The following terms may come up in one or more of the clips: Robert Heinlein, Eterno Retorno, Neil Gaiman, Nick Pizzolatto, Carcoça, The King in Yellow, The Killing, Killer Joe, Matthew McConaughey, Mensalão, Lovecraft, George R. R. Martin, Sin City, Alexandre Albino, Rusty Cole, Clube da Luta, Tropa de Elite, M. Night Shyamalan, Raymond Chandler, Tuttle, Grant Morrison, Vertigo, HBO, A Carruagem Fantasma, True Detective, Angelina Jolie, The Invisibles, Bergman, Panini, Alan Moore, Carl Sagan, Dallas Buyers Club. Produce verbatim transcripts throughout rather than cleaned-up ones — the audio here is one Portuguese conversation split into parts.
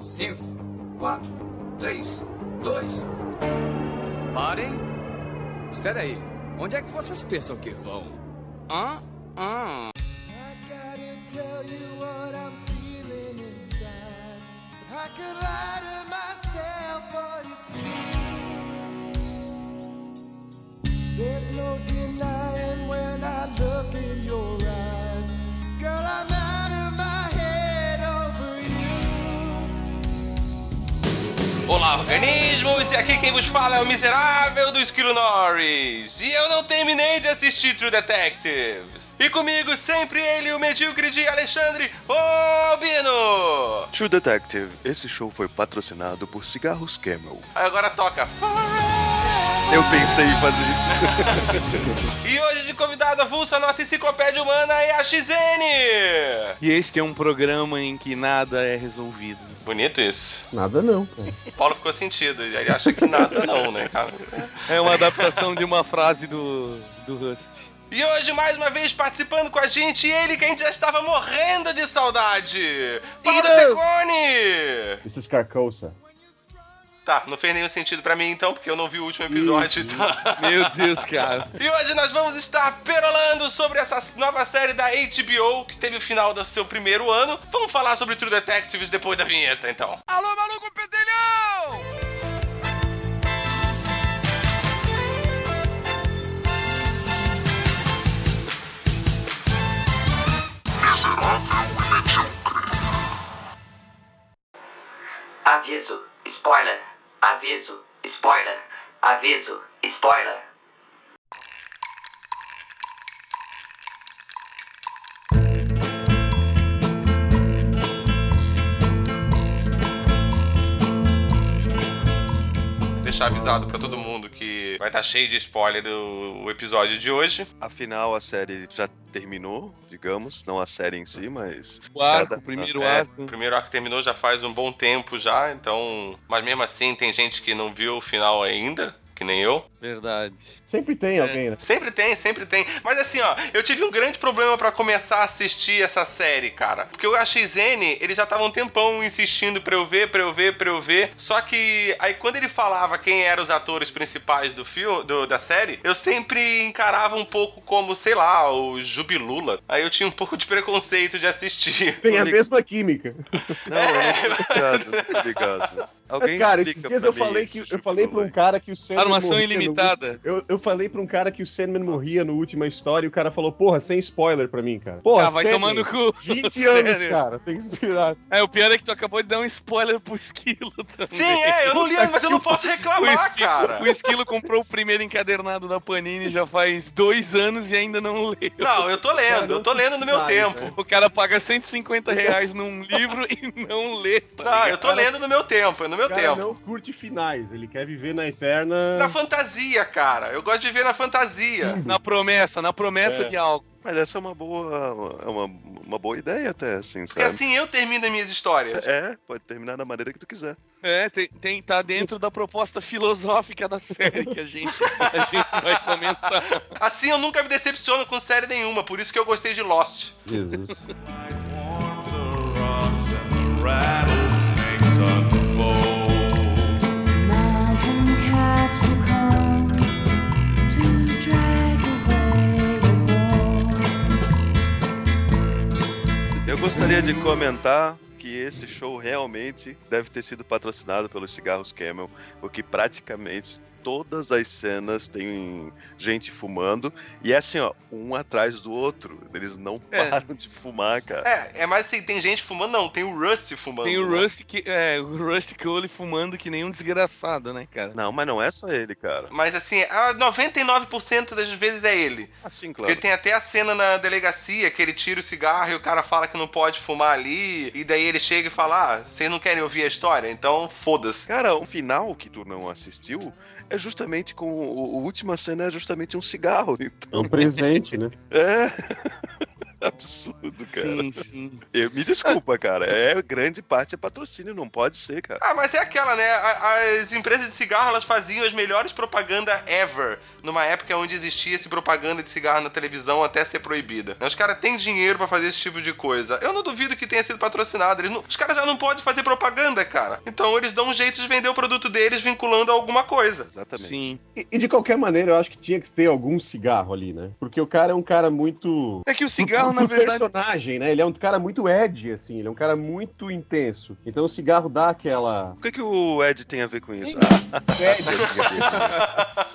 cinco, quatro, três, dois... Parem! Espera aí, onde é que vocês pensam que vão? Ah, ah... There's no denying when I look in your eyes. Girl, I'm out of my head over you. Olá, organismos! E aqui quem vos fala é o miserável do Esquilo Norris. E eu não terminei de assistir True Detectives. E comigo sempre ele, o medíocre de Alexandre Albino. True Detective, esse show foi patrocinado por Cigarros Camel. Agora toca. Eu pensei em fazer isso. E hoje de convidado avulso a nossa enciclopédia humana é a X N. E este é um programa em que nada é resolvido. Bonito isso. Nada não, cara. Paulo ficou sentido, ele acha que nada não, né, cara? É uma adaptação de uma frase do, do Rust. E hoje, mais uma vez, participando com a gente, ele que a gente já estava morrendo de saudade. Paulo Secone! Esses carcoça. Tá, não fez nenhum sentido pra mim então, porque eu não vi o último episódio. Isso, tá. Meu Deus, cara. E hoje nós vamos estar perolando sobre essa nova série da H B O, que teve o final do seu primeiro ano. Vamos falar sobre True Detectives depois da vinheta, então. Alô, maluco pedelhão! Miserável e medíocre. Aviso, spoiler. Aviso, spoiler, aviso, spoiler. Deixar avisado pra todo mundo que vai estar cheio de spoiler do episódio de hoje. Afinal, a série já terminou, digamos, não a série em si, mas... O arco, o primeiro é, arco. O primeiro arco terminou já faz um bom tempo já, então... Mas mesmo assim tem gente que não viu o final ainda, que nem eu. Verdade. Sempre tem é, alguém, né? Sempre tem, sempre tem. Mas assim, ó, eu tive um grande problema pra começar a assistir essa série, cara. Porque eu, a X N, ele já tava um tempão insistindo pra eu ver, pra eu ver, pra eu ver. Só que aí quando ele falava quem eram os atores principais do filme, do, da série, eu sempre encarava um pouco como, sei lá, o Jubilula. Aí eu tinha um pouco de preconceito de assistir. Tem a mesma química. Não, é, obrigado, obrigado. Mas, cara, esses dias eu falei, que, eu falei pra um cara que o Sandman Armação morria ilimitada. No, eu, eu falei pra um cara que o Sandman morria no última história e o cara falou, porra, sem spoiler pra mim, cara. Porra, ah, vai Sandman, tomando cu. vinte anos, sério? Cara, tem que inspirar. É, o pior é que tu acabou de dar um spoiler pro Esquilo também. Sim, é, eu não li, mas eu não posso reclamar, o Esquilo, cara. O Esquilo comprou o primeiro encadernado da Panini já faz dois anos e ainda não leu. Não, eu tô lendo, cara, eu tô lendo no meu vai, tempo. Né? O cara paga cento e cinquenta reais num livro e não lê. Tá não, ligado? Eu tô lendo no meu tempo, no meu cara tempo. Ele não curte finais, ele quer viver na eterna... Na fantasia, cara. Eu gosto de viver na fantasia. Na promessa, na promessa é. de algo. Mas essa é uma boa, uma, uma boa ideia até, assim, sabe? Porque assim eu termino as minhas histórias. É, pode terminar da maneira que tu quiser. É, tem, tem tá dentro da proposta filosófica da série que a gente, a gente vai comentar. Assim eu nunca me decepciono com série nenhuma, por isso que eu gostei de Lost. Jesus. Eu gostaria de comentar que esse show realmente deve ter sido patrocinado pelos Cigarros Camel, porque praticamente todas as cenas tem gente fumando, e é assim, ó, um atrás do outro. Eles não param é. de fumar, cara. É, é mais assim, tem gente fumando, não, tem o Rusty fumando. Tem o né? Rusty que, é, o Rusty Cole fumando que nem um desgraçado, né, cara? Não, mas não é só ele, cara. Mas assim, noventa e nove por cento das vezes é ele. Assim, claro. Porque tem até a cena na delegacia que ele tira o cigarro e o cara fala que não pode fumar ali, e daí ele chega e fala, ah, vocês não querem ouvir a história? Então, foda-se. Cara, o final que tu não assistiu... É justamente com... O, a última cena é justamente um cigarro, então... É um presente, né? É... absurdo, cara. Sim, sim. Eu, me desculpa, cara. É, grande parte é patrocínio, não pode ser, cara. Ah, mas é aquela, né? As empresas de cigarro, elas faziam as melhores propaganda ever, numa época onde existia esse propaganda de cigarro na televisão até ser proibida. Os caras têm dinheiro pra fazer esse tipo de coisa. Eu não duvido que tenha sido patrocinado. Eles não... Os caras já não podem fazer propaganda, cara. Então eles dão um jeito de vender o produto deles vinculando a alguma coisa. Exatamente. Sim. E, e de qualquer maneira, eu acho que tinha que ter algum cigarro ali, né? Porque o cara é um cara muito... É que o cigarro, na verdade... personagem, né? Ele é um cara muito Ed, assim. Ele é um cara muito intenso. Então o cigarro dá aquela... O que, que o Ed tem a ver com isso? Ed.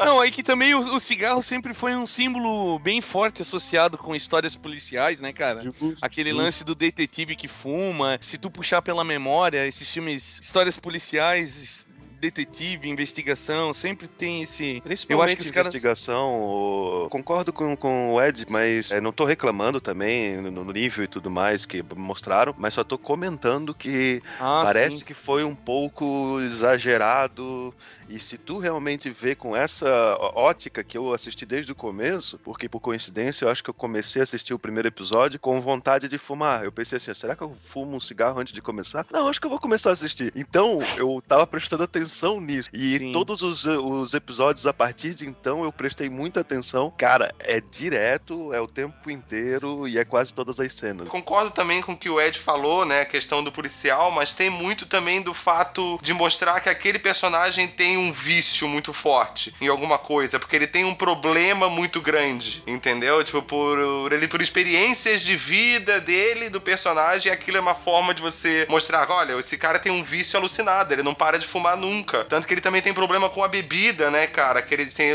Não, aí que também o, o cigarro sempre foi um símbolo bem forte associado com histórias policiais, né, cara? Aquele lance do detetive que fuma. Se tu puxar pela memória, esses filmes, histórias policiais... detetive, investigação, sempre tem esse... Eu acho que os investigação, caras... o... concordo com, com o Ed, mas é, não tô reclamando também no, no nível e tudo mais que mostraram, mas só tô comentando que ah, parece sim, que foi um pouco exagerado, e se tu realmente vê com essa ótica que eu assisti desde o começo, porque por coincidência eu acho que eu comecei a assistir o primeiro episódio com vontade de fumar. Eu pensei assim, será que eu fumo um cigarro antes de começar? Não, acho que eu vou começar a assistir. Então, eu tava prestando atenção nisso. E sim, todos os, os episódios a partir de então eu prestei muita atenção. Cara, é direto, é o tempo inteiro e é quase todas as cenas. Concordo também com o que o Ed falou, né? A questão do policial, mas tem muito também do fato de mostrar que aquele personagem tem um vício muito forte em alguma coisa, porque ele tem um problema muito grande, entendeu? Tipo, por, ele, por experiências de vida dele, do personagem, aquilo é uma forma de você mostrar, olha, esse cara tem um vício alucinado, ele não para de fumar nunca. Tanto que ele também tem problema com a bebida, né, cara? Que ele tem...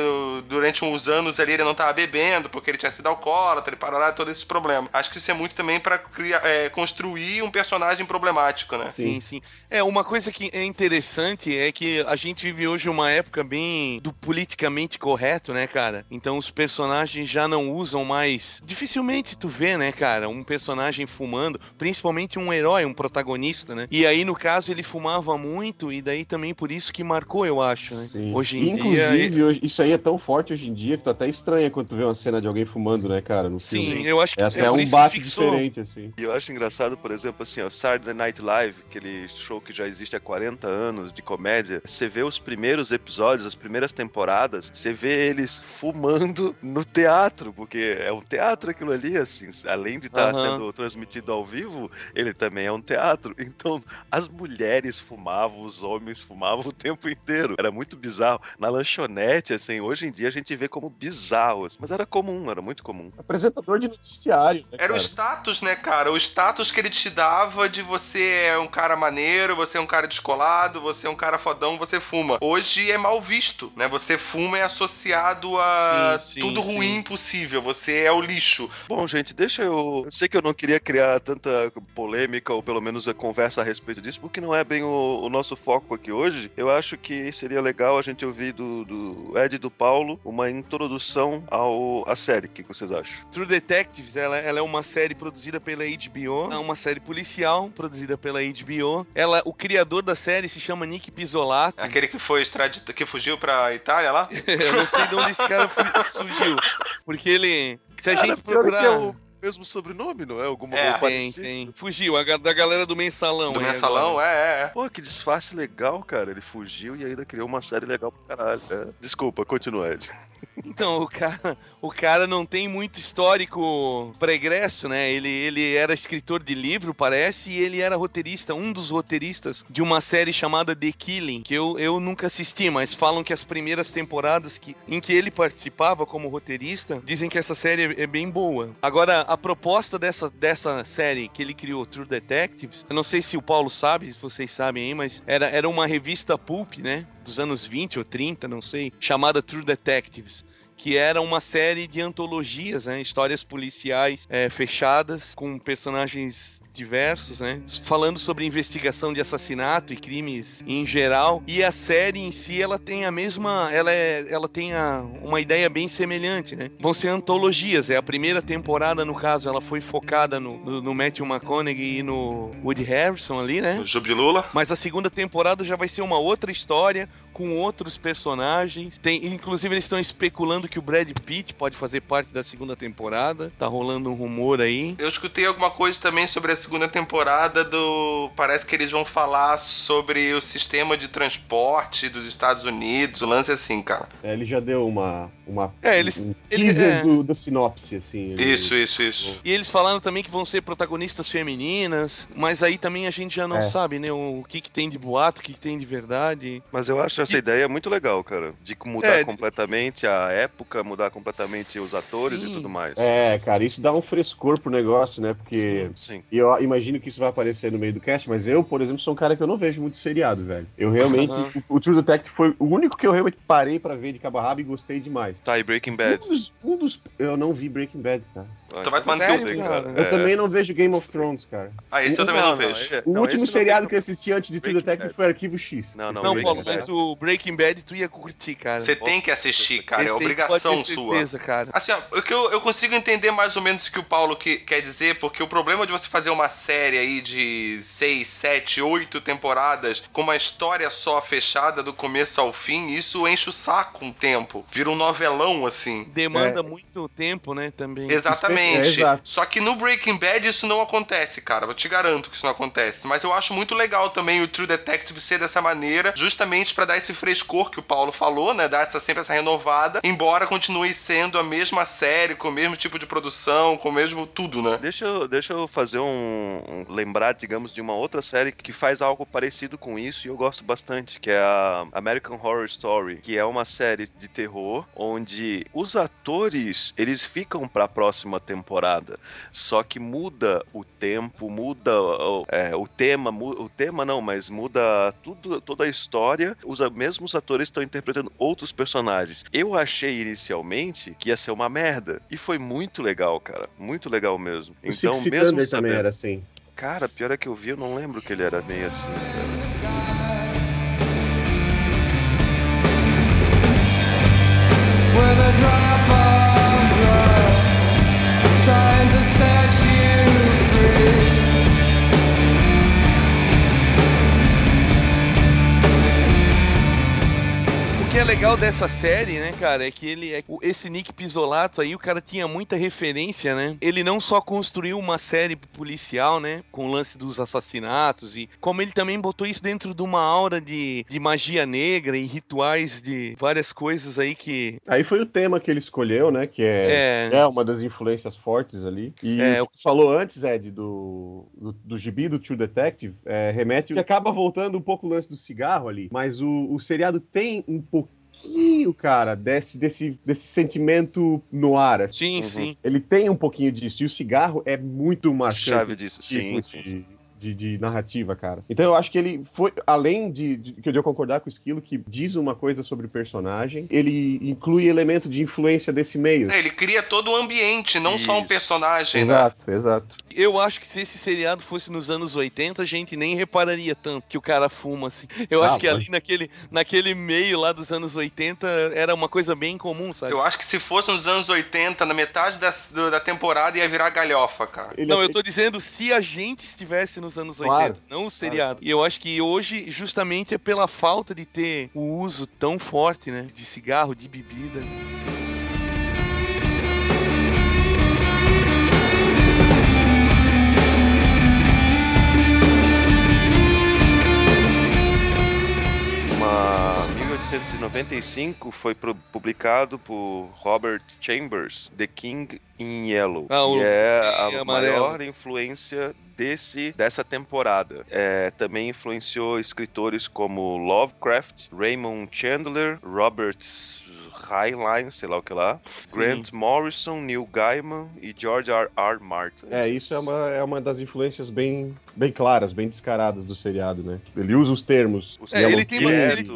Durante uns anos ali ele não tava bebendo porque ele tinha sido alcoólatra, ele parará, todo esse problema. Acho que isso é muito também pra criar, é, construir um personagem problemático, né? Sim, sim. É, uma coisa que é interessante é que a gente vive hoje uma época bem do politicamente correto, né, cara? Então os personagens já não usam mais... Dificilmente tu vê, né, cara, um personagem fumando, principalmente um herói, um protagonista, né? E aí, no caso, ele fumava muito e daí também por isso que marcou, eu acho, né? Sim. Hoje em Inclusive, dia... Hoje, isso aí é tão forte hoje em dia que tu até estranha quando tu vê uma cena de alguém fumando, né, cara, no Sim, filme. Sim, eu acho que... É até é um bate diferente, assim. E eu acho engraçado, por exemplo, assim, o Saturday Night Live, aquele show que já existe há quarenta anos de comédia, você vê os primeiros episódios, as primeiras temporadas, você vê eles fumando no teatro, porque é um teatro aquilo ali, assim, além de estar uh-huh. sendo transmitido ao vivo, ele também é um teatro. Então, as mulheres fumavam, os homens fumavam, o tempo inteiro. Era muito bizarro. Na lanchonete, assim, hoje em dia a gente vê como bizarro, assim. Mas era comum, era muito comum. Apresentador de noticiário, né, cara? Era o status, né, cara? O status que ele te dava de você é um cara maneiro, você é um cara descolado, você é um cara fodão, você fuma. Hoje é mal visto, né? Você fuma é associado a sim, sim, tudo sim. ruim possível. Você é o lixo. Bom, gente, deixa eu... Eu sei que eu não queria criar tanta polêmica ou pelo menos a conversa a respeito disso, porque não é bem o, o nosso foco aqui hoje. Eu acho que seria legal a gente ouvir do, do Ed e do Paulo uma introdução ao, à série. O que vocês acham? True Detectives, ela, ela é uma série produzida pela H B O. É uma série policial produzida pela H B O. Ela, o criador da série se chama Nick Pizzolatto. Aquele que foi extraditado, que fugiu pra Itália lá? Eu não sei de onde esse cara surgiu. Porque ele... Se a cara, gente procurar... mesmo sobrenome, não é? Alguma coisa é, parecida. Tem, tem. Fugiu, a, da galera do Mensalão. Do é, Mensalão, agora. é, é. Pô, que disfarce legal, cara. Ele fugiu e ainda criou uma série legal pra caralho. É. Desculpa, continua, Ed. Então, o cara, o cara não tem muito histórico pregresso, né? Ele, ele era escritor de livro, parece, e ele era roteirista, um dos roteiristas de uma série chamada The Killing, que eu, eu nunca assisti, mas falam que as primeiras temporadas que, em que ele participava como roteirista, dizem que essa série é bem boa. Agora, a proposta dessa, dessa série que ele criou, True Detectives, eu não sei se o Paulo sabe, se vocês sabem aí, mas era, era uma revista pulp, né? Dos anos vinte ou trinta, não sei, chamada True Detectives, que era uma série de antologias, né? Histórias policiais é, fechadas, com personagens diversos, né? Falando sobre investigação de assassinato e crimes em geral. E a série em si, ela tem a mesma... Ela, é, ela tem a, uma ideia bem semelhante, né? Vão ser antologias. É a primeira temporada, no caso, ela foi focada no, no, no Matthew McConaughey e no Woody Harrelson ali, né? No Jubilula. Mas a segunda temporada já vai ser uma outra história, com outros personagens. Tem, inclusive, eles estão especulando que o Brad Pitt pode fazer parte da segunda temporada. Tá rolando um rumor aí. Eu escutei alguma coisa também sobre a segunda temporada do... Parece que eles vão falar sobre o sistema de transporte dos Estados Unidos. O lance é assim, cara. É, ele já deu uma... uma é, eles... Um teaser ele, é... do, da sinopse, assim. Ele... Isso, isso, isso. E eles falaram também que vão ser protagonistas femininas, mas aí também a gente já não é. sabe, né? O que que tem de boato, o que que tem de verdade. Mas eu acho essa e... ideia muito legal, cara. De mudar é, completamente a época, mudar completamente os atores sim. e tudo mais. É, cara, isso dá um frescor pro negócio, né? Porque sim, sim. eu imagino que isso vai aparecer no meio do cast, mas eu, por exemplo, sou um cara que eu não vejo muito seriado, velho. Eu realmente... Uh-huh. O, o True Detective foi o único que eu realmente parei pra ver de cabo a rabo e gostei demais. Tá, e Breaking Bad? Um dos, um dos... Eu não vi Breaking Bad, cara. Ah, então vai tomar no teu, cara. Eu é. também não vejo Game of Thrones, cara. Ah, esse eu, eu também não, não vejo. Não, o não, último seriado que eu assisti antes de True Detective foi Arquivo X. Não, não, não Paulo, mas o Breaking Bad tu ia curtir, cara. Você tem que assistir, cara. Esse é obrigação pode ter certeza, sua. Cara. Assim, ó, o que eu, eu consigo entender mais ou menos o que o Paulo que, quer dizer, porque o problema de você fazer uma série aí de seis, sete, oito temporadas com uma história só fechada do começo ao fim, isso enche o saco um tempo. Vira um novelão, assim. Demanda é. muito tempo, né, também. Exatamente. É, só que no Breaking Bad isso não acontece, cara. Eu te garanto que isso não acontece. Mas eu acho muito legal também o True Detective ser dessa maneira, justamente pra dar esse frescor que o Paulo falou, né? Dar essa, sempre essa renovada, embora continue sendo a mesma série, com o mesmo tipo de produção, com o mesmo tudo, né? Deixa eu, deixa eu fazer um... lembrar, digamos, de uma outra série que faz algo parecido com isso e eu gosto bastante, que é a American Horror Story, que é uma série de terror onde os atores, eles ficam pra próxima temporada, só que muda o tempo, muda é, o tema, o tema não, mas muda tudo, toda a história. Os mesmos atores estão interpretando outros personagens. Eu achei inicialmente que ia ser uma merda e foi muito legal, cara, muito legal mesmo. O então Six mesmo também sabendo, era assim. Cara, pior é que eu vi, eu não lembro que ele era bem assim. Cara. Trying to set you free. O que é legal dessa série, né, cara, é que ele, é, esse Nick Pizzolatto aí, o cara tinha muita referência, né? Ele não só construiu uma série policial, né, com o lance dos assassinatos, e como ele também botou isso dentro de uma aura de, de magia negra e rituais de várias coisas aí que... Aí foi o tema que ele escolheu, né, que é, é... é uma das influências fortes ali. E é, o que tu falou antes, Ed, do, do, do gibi do True Detective, é, remete... Que acaba voltando um pouco o lance do cigarro ali, mas o, o seriado tem um pouco pouquinho, cara, desse, desse, desse sentimento no ar. Assim. Sim, uhum. sim. Ele tem um pouquinho disso. E o cigarro é muito marcante. Chave disso, tipo sim, de... sim. De, de narrativa, cara. Então eu acho que ele foi, além de, de, de eu concordar com o Esquilo, que diz uma coisa sobre o personagem, ele inclui elemento de influência desse meio. É, ele cria todo o ambiente, não Isso. só um personagem. Exato, né? exato. Eu acho que se esse seriado fosse nos anos oitenta, a gente nem repararia tanto que o cara fuma, assim. Eu ah, acho que mas... ali naquele, naquele meio lá dos anos oitenta era uma coisa bem comum, sabe? Eu acho que se fosse nos anos oitenta, na metade da, da temporada ia virar galhofa, cara. Ele não, é... eu tô dizendo se a gente estivesse nos anos claro, oitenta, não o seriado. Claro. E eu acho que hoje, justamente, é pela falta de ter o uso tão forte, né? De cigarro, de bebida. mil oitocentos e noventa e cinco foi publicado por Robert Chambers, The King in Yellow, ah, que é a amarelo. maior influência desse, dessa temporada. É, também influenciou escritores como Lovecraft, Raymond Chandler, Robert Heinlein, sei lá o que lá, Sim. Grant Morrison, Neil Gaiman e George R. R. Martin. É, isso é uma, é uma das influências bem, bem claras, bem descaradas do seriado, né? Ele usa os termos. Os é, ele tem, ele,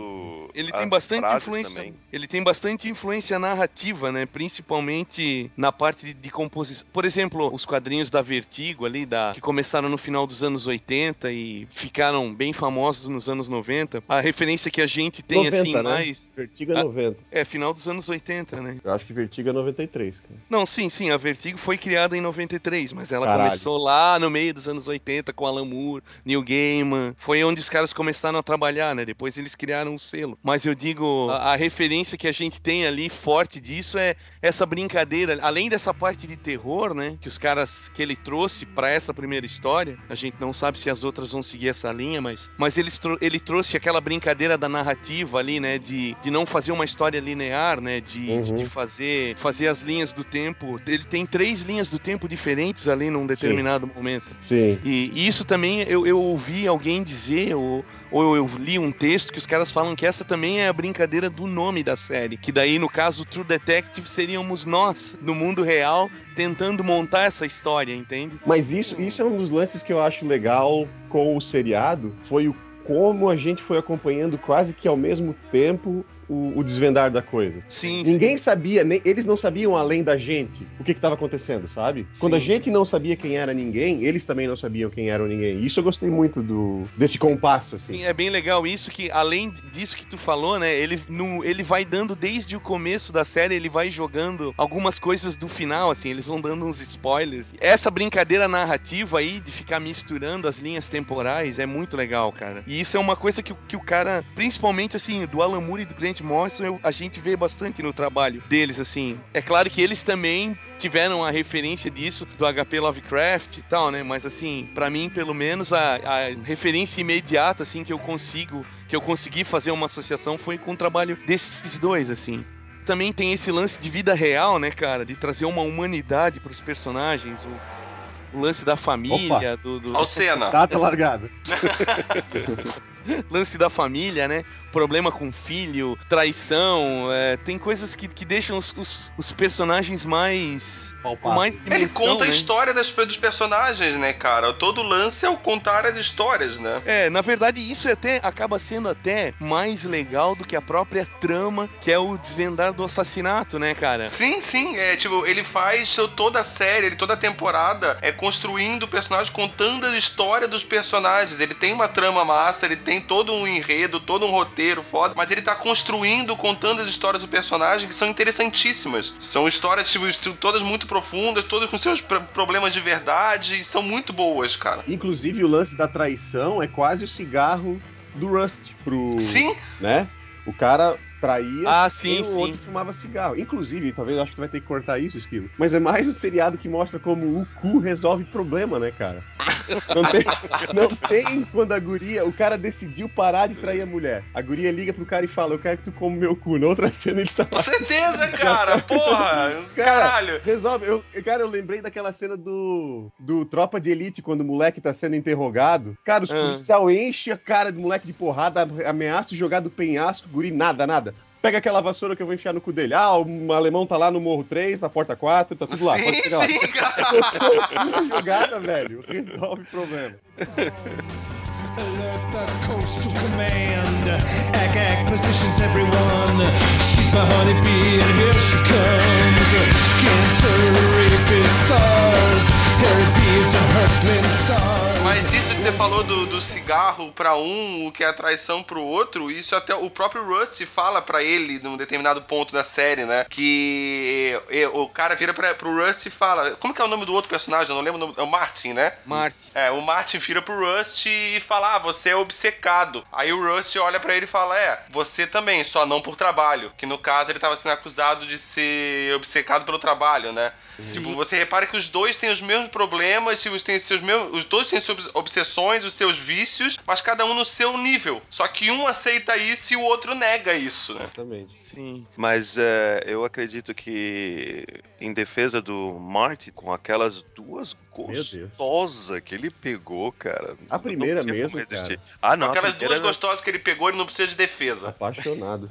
ele tem bastante influência. Também. Ele tem bastante influência narrativa, né? Principalmente na parte de, de composição. Por exemplo, os quadrinhos da Vertigo ali, da, que começaram no final dos anos oitenta e ficaram bem famosos nos anos noventa. A referência que a gente tem, noventa, assim, né? mais... Vertigo é noventa. A, é, final dos anos oitenta, né? Eu acho que Vertigo é noventa e três, cara. Não, sim, sim, a Vertigo foi criada em noventa e três, mas ela Caralho. começou lá no meio dos anos oitenta com Alan Moore, Neil Gaiman, foi onde os caras começaram a trabalhar, né? Depois eles criaram um selo. mas eu digo, a, a referência que a gente tem ali forte disso é essa brincadeira, além dessa parte de terror, né, que os caras, que ele trouxe pra essa primeira história, a gente não sabe se as outras vão seguir essa linha, mas, mas ele, ele trouxe aquela brincadeira da narrativa ali, né, de, de não fazer uma história linear, né, de, uhum. de, de fazer, fazer as linhas do tempo, ele tem três linhas do tempo diferentes ali num determinado Sim. momento. Sim. E, e isso também eu, eu ouvi alguém dizer, ou, ou eu li um texto que os caras falam que essa também é a brincadeira do nome da série, que daí no caso True Detective seríamos nós, no mundo real, tentando montar essa história, entende? Mas isso, isso é um dos lances que eu acho legal com o seriado, foi o como a gente foi acompanhando quase que ao mesmo tempo o, o desvendar da coisa. Sim. Ninguém sim. sabia, nem, eles não sabiam além da gente o que estava acontecendo, sabe? Sim. Quando a gente não sabia quem era ninguém, eles também não sabiam quem era ninguém. Isso eu gostei muito do, desse compasso, assim. Sim, é bem legal isso que, além disso que tu falou, né, ele, no, ele vai dando, desde o começo da série, ele vai jogando algumas coisas do final, assim, eles vão dando uns spoilers. Essa brincadeira narrativa aí, de ficar misturando as linhas temporais, é muito legal, cara. E isso é uma coisa que, que o cara, principalmente, assim, do Alan Moore e do Grant Morrison, eu, a gente vê bastante no trabalho deles, assim. É claro que eles também tiveram a referência disso do agá pê Lovecraft e tal, né? Mas, assim, pra mim, pelo menos, a, a referência imediata, assim, que eu consigo, que eu consegui fazer uma associação foi com o trabalho desses dois, assim. Também tem esse lance de vida real, né, cara? De trazer uma humanidade pros personagens, o... o lance da família, Opa. do... do... Alcena. Data largada. Lance da família, né? Problema com filho, traição, é... tem coisas que, que deixam os, os, os personagens mais... Com mais dimensão, ele conta, né, a história das, dos personagens, né, cara? Todo lance é o contar as histórias, né? É, na verdade, isso até acaba sendo até mais legal do que a própria trama, que é o desvendar do assassinato, né, cara? Sim, sim. É, tipo, ele faz toda a série, ele, toda a temporada, é construindo o personagem, contando a história dos personagens. Ele tem uma trama massa, ele tem todo um enredo, todo um roteiro foda, mas ele tá construindo, contando as histórias do personagem, que são interessantíssimas. São histórias, tipo, todas muito profundas, todas com seus problemas de verdade, e são muito boas, cara. Inclusive, o lance da traição é quase o cigarro do Rust pro... Sim. Né? O cara traía ah, sim, e o sim. outro fumava cigarro. Inclusive, talvez, acho que tu vai ter que cortar isso, Esquilo, mas é mais um seriado que mostra como o cu resolve problema, né, cara? Não tem, não tem quando a guria... O cara decidiu parar de trair a mulher. A guria liga pro cara e fala, eu quero que tu coma meu cu. Na outra cena ele tá... Com certeza, cara! Porra! Caralho! Resolve. Eu, cara, eu lembrei daquela cena do, do Tropa de Elite, quando o moleque tá sendo interrogado. Cara, os ah. policial enchem a cara do moleque de porrada, ameaça jogar do penhasco, guri, nada, nada. Pega aquela vassoura que eu vou enfiar no cu dele. Ah, o alemão tá lá no morro três, na porta quatro, tá tudo lá. Sim, sim, lá. Cara! Uma jogada, velho. Resolve o problema. Alert the coastal command. Ag, ag, positions everyone. She's my honeybee and here she comes. Cancer, rape, SARS. Harry beads and hurtling stars. Mas isso que você falou do, do cigarro pra um, o que é a traição pro outro, isso até o próprio Rust fala pra ele num determinado ponto da série, né? Que o cara vira pra, pro Rust e fala... Como que é o nome do outro personagem? Eu não lembro o nome. É o Martin, né? Martin. É, o Martin vira pro Rust e fala, ah, você é obcecado. Aí o Rust olha pra ele e fala, é, você também, só não por trabalho. Que no caso ele tava sendo acusado de ser obcecado pelo trabalho, né? Sim. Tipo, você repara que os dois têm os mesmos problemas, tipo, têm seus mesmos, os dois têm suas obsessões, os seus vícios, mas cada um no seu nível. Só que um aceita isso e o outro nega isso, né? Exatamente. Sim. Mas é, eu acredito que, em defesa do Marty, com aquelas duas gostosas que ele pegou, cara... A primeira mesmo, cara. Ah, não. Com aquelas duas não... gostosas que ele pegou, ele não precisa de defesa. Apaixonado.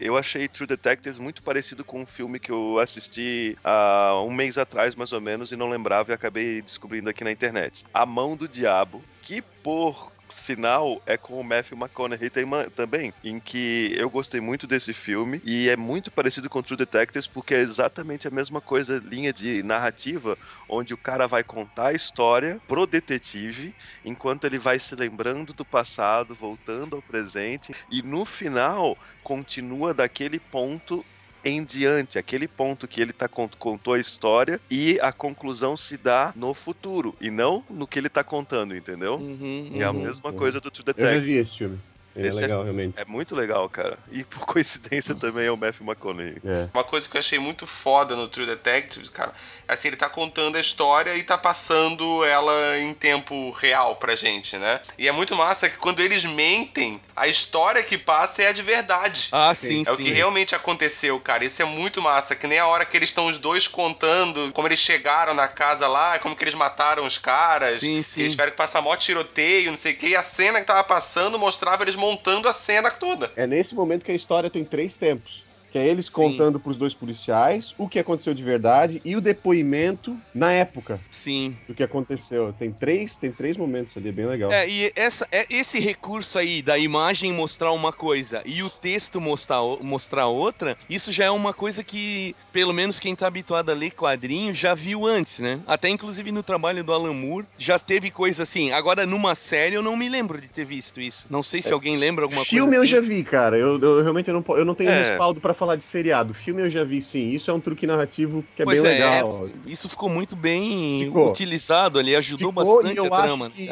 Eu achei True Detectives muito parecido com um filme que eu assisti há um mês atrás, mais ou menos, e não lembrava e acabei descobrindo aqui na internet. A Mão do Diabo, que por sinal é com o Matthew McConaughey também, em que eu gostei muito desse filme, e é muito parecido com True Detectives, porque é exatamente a mesma coisa, linha de narrativa, onde o cara vai contar a história pro detetive, enquanto ele vai se lembrando do passado, voltando ao presente, e no final continua daquele ponto em diante, aquele ponto que ele tá, contou a história, e a conclusão se dá no futuro e não no que ele tá contando, entendeu? Uhum, é a uhum, mesma uhum. coisa do True Detective. Eu já vi esse filme. Ele é legal, é, realmente. É muito legal, cara. E por coincidência também é o Matthew McConaughey. É. Uma coisa que eu achei muito foda no True Detective, cara, é assim, ele tá contando a história e tá passando ela em tempo real pra gente, né? E é muito massa que quando eles mentem, a história que passa é a de verdade. Ah, sim, sim. É o que realmente aconteceu, cara. Isso é muito massa, que nem a hora que eles estão os dois contando como eles chegaram na casa lá, como que eles mataram os caras. Sim, sim. Eles tiveram que passar mó tiroteio, não sei o quê, e a cena que tava passando mostrava eles montando a cena toda. É nesse momento que a história tem três tempos. Que é eles Sim. contando pros dois policiais o que aconteceu de verdade e o depoimento na época Sim. do que aconteceu. Tem três, tem três momentos ali, é bem legal. É, e essa, é, esse recurso aí da imagem mostrar uma coisa e o texto mostrar, mostrar outra, isso já é uma coisa que, pelo menos quem tá habituado a ler quadrinho, já viu antes, né? Até inclusive no trabalho do Alan Moore, já teve coisa assim. Agora, numa série, eu não me lembro de ter visto isso. Não sei se é, alguém lembra alguma coisa. Filme assim. Eu já vi, cara. Eu, eu realmente não, eu não tenho é. respaldo pra falar de seriado. Filme eu já vi, sim. Isso é um truque narrativo que é pois bem é, legal. Isso ficou muito bem ficou. utilizado ali, ajudou ficou, bastante a trama. Que,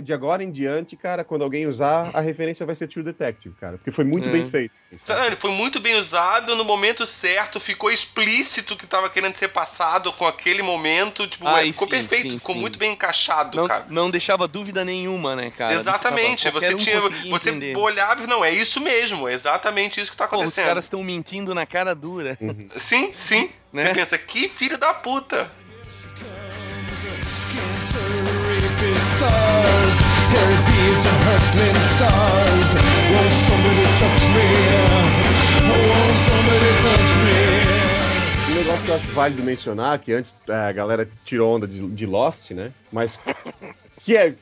de agora em diante, cara, quando alguém usar, a referência vai ser True Detective, cara, porque foi muito é. bem feito. Ele foi muito bem usado no momento certo, ficou explícito que tava querendo ser passado com aquele momento, tipo, Ai, ficou sim, perfeito, sim, ficou sim. muito bem encaixado, não, cara. Não deixava dúvida nenhuma, né, cara? Exatamente, tava, você um tinha, você entender. olhava, não, é isso mesmo, é exatamente isso que tá acontecendo. Pô, os caras estão mentindo na cara dura. Uhum. Sim, sim, né? Você pensa, que filho da puta. Stars, hairy beads and hurtling stars. Won't somebody touch me? Won't somebody touch me? Um negócio que eu acho válido mencionar, que antes a galera tirou onda de, de Lost, né? Mas que é,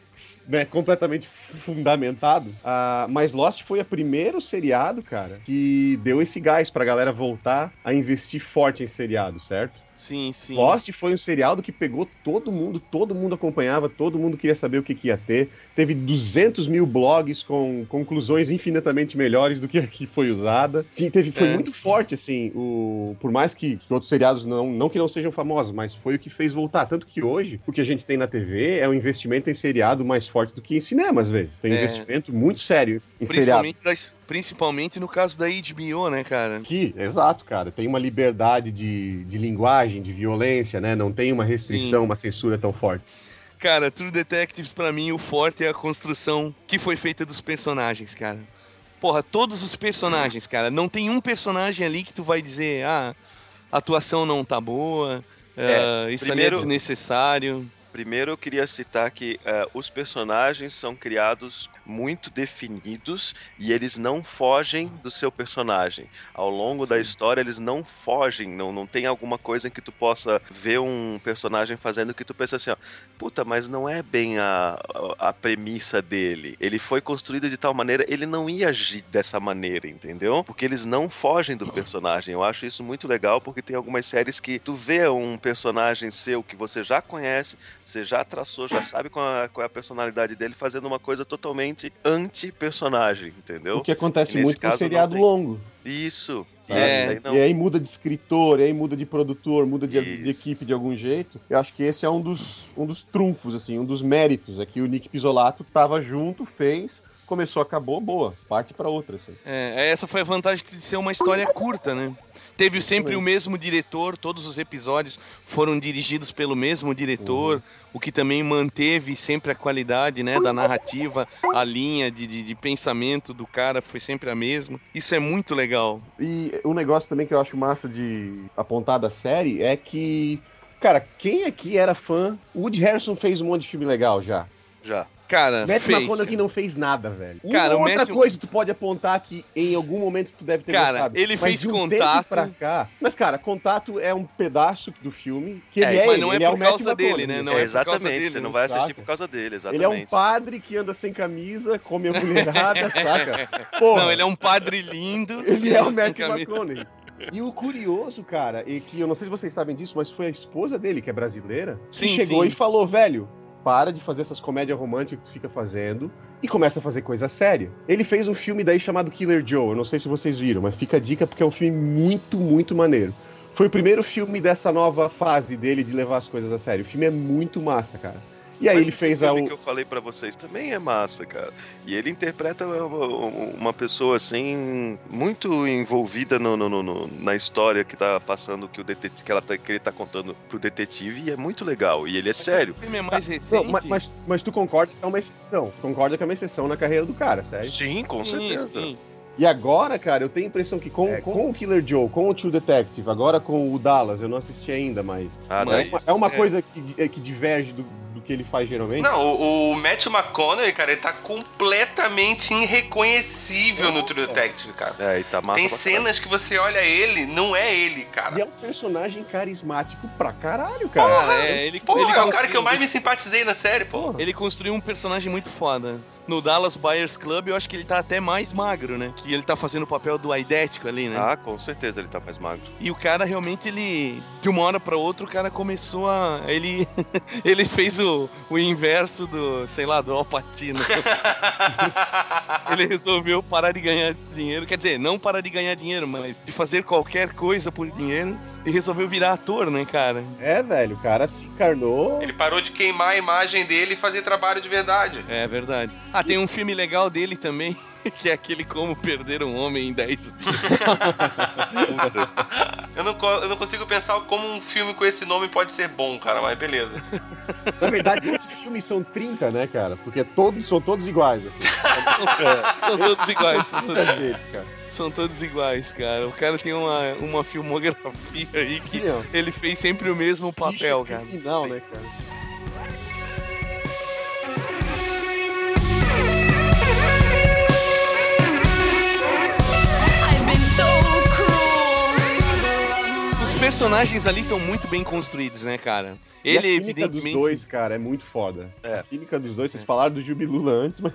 né, completamente fundamentado. Uh, mas Lost foi o primeiro seriado, cara, que deu esse gás pra galera voltar a investir forte em seriado, certo? Sim, sim. Lost foi um seriado que pegou todo mundo, todo mundo acompanhava, todo mundo queria saber o que, que ia ter. Teve duzentos mil blogs com conclusões infinitamente melhores do que a que foi usada. Sim, teve, foi é. muito forte, assim, o, por mais que, que outros seriados não, não que não sejam famosos, mas foi o que fez voltar. Tanto que hoje, o que a gente tem na T V é um investimento em seriado mais forte do que em cinema, às vezes. Tem um é. investimento muito sério em seriado. Das... Principalmente no caso da H B O, né, cara? Que, exato, cara. Tem uma liberdade de, de linguagem, de violência, né? Não tem uma restrição, Sim. uma censura tão forte. Cara, True Detectives, pra mim, o forte é a construção que foi feita dos personagens, cara. Porra, todos os personagens, cara. Não tem um personagem ali que tu vai dizer, ah, a atuação não tá boa, é, uh, isso primeiro... ali é desnecessário... Primeiro eu queria citar que uh, os personagens são criados muito definidos e eles não fogem do seu personagem. Ao longo Sim. da história eles não fogem, não, não tem alguma coisa em que tu possa ver um personagem fazendo que tu pensa assim, ó, puta, mas não é bem a, a, a premissa dele. Ele foi construído de tal maneira, ele não ia agir dessa maneira, entendeu? Porque eles não fogem do personagem. Eu acho isso muito legal porque tem algumas séries que tu vê um personagem seu que você já conhece, você já traçou, já sabe qual é a, a personalidade dele, fazendo uma coisa totalmente anti-personagem, entendeu? O que acontece muito com o seriado longo. Isso. É, e aí muda de escritor, e aí muda de produtor, muda de, de equipe de algum jeito. Eu acho que esse é um dos, um dos trunfos, assim, um dos méritos. É que o Nick Pizzolatto tava junto, fez... Começou, acabou, boa. Parte pra outra. Assim. É, essa foi a vantagem de ser uma história curta, né? Teve sempre o mesmo diretor, todos os episódios foram dirigidos pelo mesmo diretor, uhum. o que também manteve sempre a qualidade, né, da narrativa, a linha de, de, de pensamento do cara foi sempre a mesma. Isso é muito legal. E um negócio também que eu acho massa de apontar da série é que, cara, quem aqui era fã? O Woody Harrelson fez um monte de filme legal já. Já. Cara, Matthew McConaughey não fez nada, velho. Cara, Uma outra Matthew... coisa que tu pode apontar que em algum momento tu deve ter cara, gostado. Ele mas fez um Contato. Pra cá... Mas, cara, Contato é um pedaço do filme que ele é, é mas não ele. é por, ele por é causa dele, né? Não é, é exatamente, dele, você não vai saca. assistir por causa dele, exatamente. Ele é um padre que anda sem camisa, come a colherada, saca? Porra. Não, ele é um padre lindo. Ele é o Matthew McConaughey. E o curioso, cara, é que eu não sei se vocês sabem disso, mas foi a esposa dele, que é brasileira, sim, que chegou sim. e falou, velho... Para de fazer essas comédias românticas que tu fica fazendo e começa a fazer coisa séria. Ele fez um filme daí chamado Killer Joe, eu não sei se vocês viram, mas fica a dica porque é um filme muito, muito maneiro. Foi o primeiro filme dessa nova fase dele de levar as coisas a sério. O filme é muito massa, cara. E aí mas ele fez a... O que eu falei pra vocês também é massa, cara. E ele interpreta uma pessoa, assim, muito envolvida no, no, no, na história que tá passando, que, o detet... que, ela tá, que ele tá contando pro detetive, e é muito legal. E ele é mas sério. Filme é mais recente. Não, mas, mas, mas tu concorda que é uma exceção. Concorda que é uma exceção na carreira do cara, sério? Sim, com sim, certeza. Sim. E agora, cara, eu tenho a impressão que com, é, com... com o Killer Joe, com o True Detective, agora com o Dallas, eu não assisti ainda, mas... Ah, mas é uma, é uma é. coisa que, que diverge do, do que ele faz geralmente. Não, o, o Matthew McConaughey, cara, ele tá completamente irreconhecível é, no True é. Detective, cara. É, e tá massa. Tem cenas que você olha ele, não é ele, cara. E é um personagem carismático pra caralho, cara. Porra, é, ele, porra, ele é o cara que eu mais me simpatizei na série, pô. Ele construiu um personagem muito foda. No Dallas Buyers Club, eu acho que ele tá até mais magro, né? Que ele tá fazendo o papel do aidético ali, né? Ah, com certeza ele tá mais magro. E o cara realmente, ele... De uma hora pra outra, o cara começou a... Ele ele fez o, o inverso do, sei lá, do Alpatino. Ele resolveu parar de ganhar dinheiro. Quer dizer, não parar de ganhar dinheiro, mas de fazer qualquer coisa por dinheiro. E resolveu virar ator, né, cara? É, velho, o cara se encarnou. Ele parou de queimar a imagem dele e fazer trabalho de verdade. É, verdade. Ah, tem um filme legal dele também, que é aquele Como Perder um Homem em dez dias. eu, não, eu não consigo pensar como um filme com esse nome pode ser bom, cara, mas beleza. Na verdade, esses filmes são trinta, né, cara? Porque todos, são todos iguais, assim. são, são todos iguais. São todos iguais, cara. São todos iguais, cara. O cara tem uma, uma filmografia aí que sim, ele fez sempre o mesmo papel, cara. Final, né, cara? Os personagens ali estão muito bem construídos, né, cara? Ele, e a química evidentemente... dos dois, cara, é muito foda. É. A química dos dois, vocês é. falaram do Jubilula antes, mas...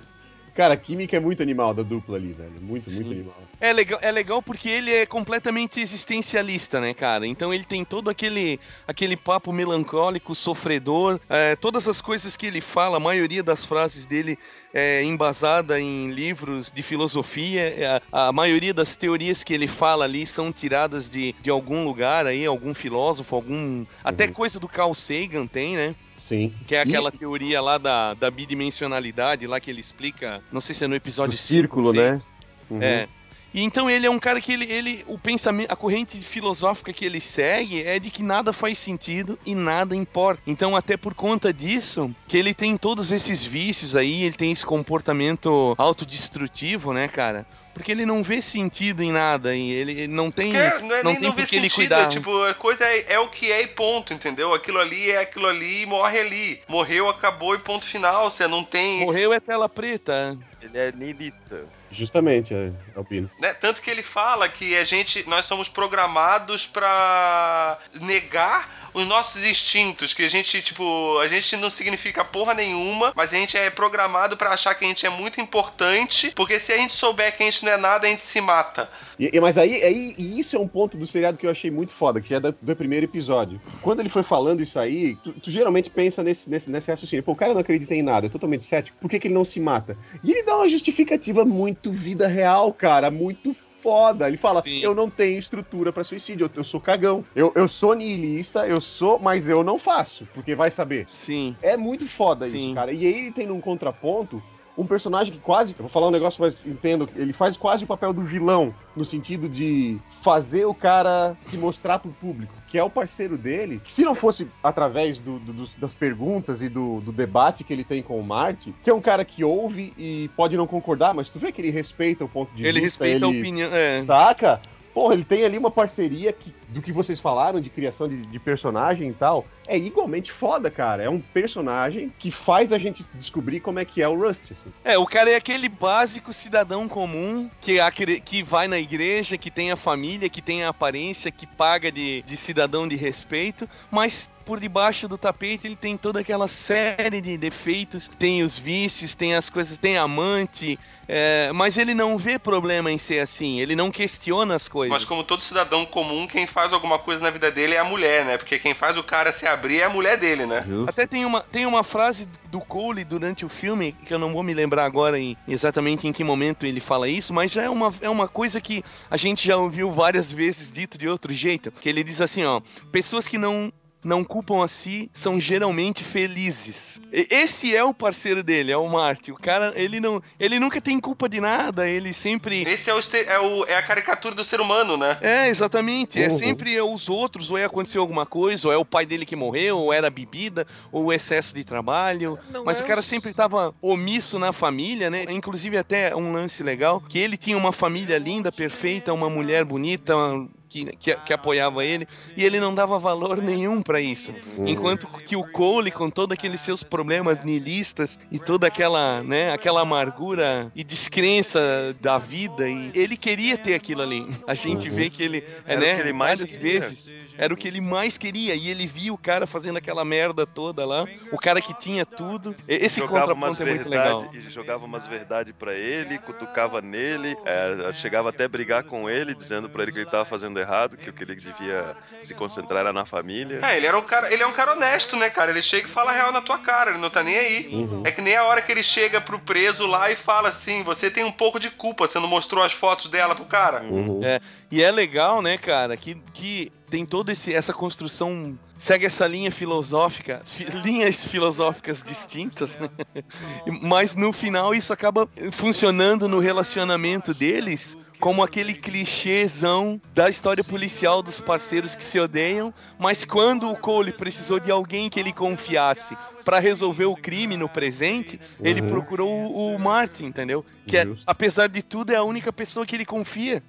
Cara, a química é muito animal da dupla ali, velho. Muito, muito animal. É legal, é legal porque ele é completamente existencialista, né, cara? Então ele tem todo aquele, aquele papo melancólico, sofredor. É, todas as coisas que ele fala, a maioria das frases dele é embasada em livros de filosofia. A, a maioria das teorias que ele fala ali são tiradas de, de algum lugar aí, algum filósofo, algum... Até uhum. coisa do Carl Sagan tem, né? Sim. Que é aquela e... teoria lá da, da bidimensionalidade, lá que ele explica, não sei se é no episódio do círculo, né? Uhum. É. E então ele é um cara que ele, ele o pensamento, a corrente filosófica que ele segue é de que nada faz sentido e nada importa. Então até por conta disso que ele tem todos esses vícios aí, ele tem esse comportamento autodestrutivo, né, cara? Porque ele não vê sentido em nada, e ele não tem porque, não, é não nem tem não porque ele cuidar. É, tipo, a coisa é, é o que é e ponto, entendeu? Aquilo ali é aquilo ali e morre ali. Morreu, acabou e ponto final, você não tem... Morreu é tela preta. Ele é niilista. Justamente, é, Alpino. Né? Tanto que ele fala que a gente, nós somos programados pra negar os nossos instintos, que a gente, tipo, a gente não significa porra nenhuma, mas a gente é programado pra achar que a gente é muito importante, porque se a gente souber que a gente não é nada, a gente se mata. E, e, mas aí, aí e isso é um ponto do seriado que eu achei muito foda, que já é do, do primeiro episódio. Quando ele foi falando isso aí, tu, tu geralmente pensa nesse, nesse, nesse raciocínio. Pô, o cara não acredita em nada, é totalmente cético, por que que ele não se mata? E ele dá uma justificativa muito vida real, cara, muito foda. Foda. Ele fala, sim, eu não tenho estrutura pra suicídio, eu, eu sou cagão, eu, eu sou niilista, eu sou, mas eu não faço, porque vai saber. Sim. É muito foda, sim, isso, cara. E aí ele tem num contraponto um personagem que quase, eu vou falar um negócio, mas entendo, ele faz quase o papel do vilão, no sentido de fazer o cara se mostrar pro público, que é o parceiro dele, que se não fosse através do, do, dos, das perguntas e do, do debate que ele tem com o Marty, que é um cara que ouve e pode não concordar, mas tu vê que ele respeita o ponto de ele vista. Respeita ele respeita a opinião, é. Saca? Porra, ele tem ali uma parceria que, do que vocês falaram, de criação de, de personagem e tal, é igualmente foda, cara. É um personagem que faz a gente descobrir como é que é o Rust, assim. É, o cara é aquele básico cidadão comum que, que vai na igreja, que tem a família, que tem a aparência, que paga de, de cidadão de respeito, mas... por debaixo do tapete ele tem toda aquela série de defeitos, tem os vícios, tem as coisas, tem amante, é, mas ele não vê problema em ser assim, ele não questiona as coisas. Mas como todo cidadão comum, quem faz alguma coisa na vida dele é a mulher, né? Porque quem faz o cara se abrir é a mulher dele, né? Justo. Até tem uma, tem uma frase do Cole durante o filme, que eu não vou me lembrar agora em, exatamente em que momento ele fala isso, mas já é uma, é uma coisa que a gente já ouviu várias vezes dito de outro jeito, que ele diz assim, ó, pessoas que não não culpam a si, são geralmente felizes. Esse é o parceiro dele, é o Marty. O cara, ele não, ele nunca tem culpa de nada, ele sempre... Esse é o, é o, é a caricatura do ser humano, né? É, exatamente. Uhum. É sempre os outros, ou é aconteceu alguma coisa, ou é o pai dele que morreu, ou era bebida, ou excesso de trabalho. Não, mas é o cara os... sempre tava omisso na família, né? Inclusive até um lance legal, que ele tinha uma família linda, perfeita, uma mulher bonita... Uma... Que, que, que apoiava ele, e ele não dava valor nenhum pra isso. Enquanto que o Cole, com todos aqueles seus problemas nihilistas e toda aquela, né, aquela amargura e descrença da vida, e ele queria ter aquilo ali. A gente vê que ele, é, né, que ele mais várias queria. vezes, era o que ele mais queria, e ele via o cara fazendo aquela merda toda lá, o cara que tinha tudo. Esse contraponto é muito legal. Ele jogava umas verdades pra ele, cutucava nele, é, chegava até a brigar com ele, dizendo pra ele que ele tava fazendo errado, que o que ele devia se concentrar era na família. É, ele era um cara, ele é um cara honesto, né, cara? Ele chega e fala a real na tua cara, ele não tá nem aí. Uhum. É que nem a hora que ele chega pro preso lá e fala assim, você tem um pouco de culpa, você não mostrou as fotos dela pro cara. Uhum. É, e é legal, né, cara, que, que tem toda essa construção... Segue essa linha filosófica, fi, linhas filosóficas distintas, né? Mas no final isso acaba funcionando no relacionamento deles como aquele clichêzão da história policial dos parceiros que se odeiam, mas quando o Cole precisou de alguém que ele confiasse pra resolver o crime no presente, uhum. ele procurou o, o Martin, entendeu? Que é, apesar de tudo, é a única pessoa que ele confia.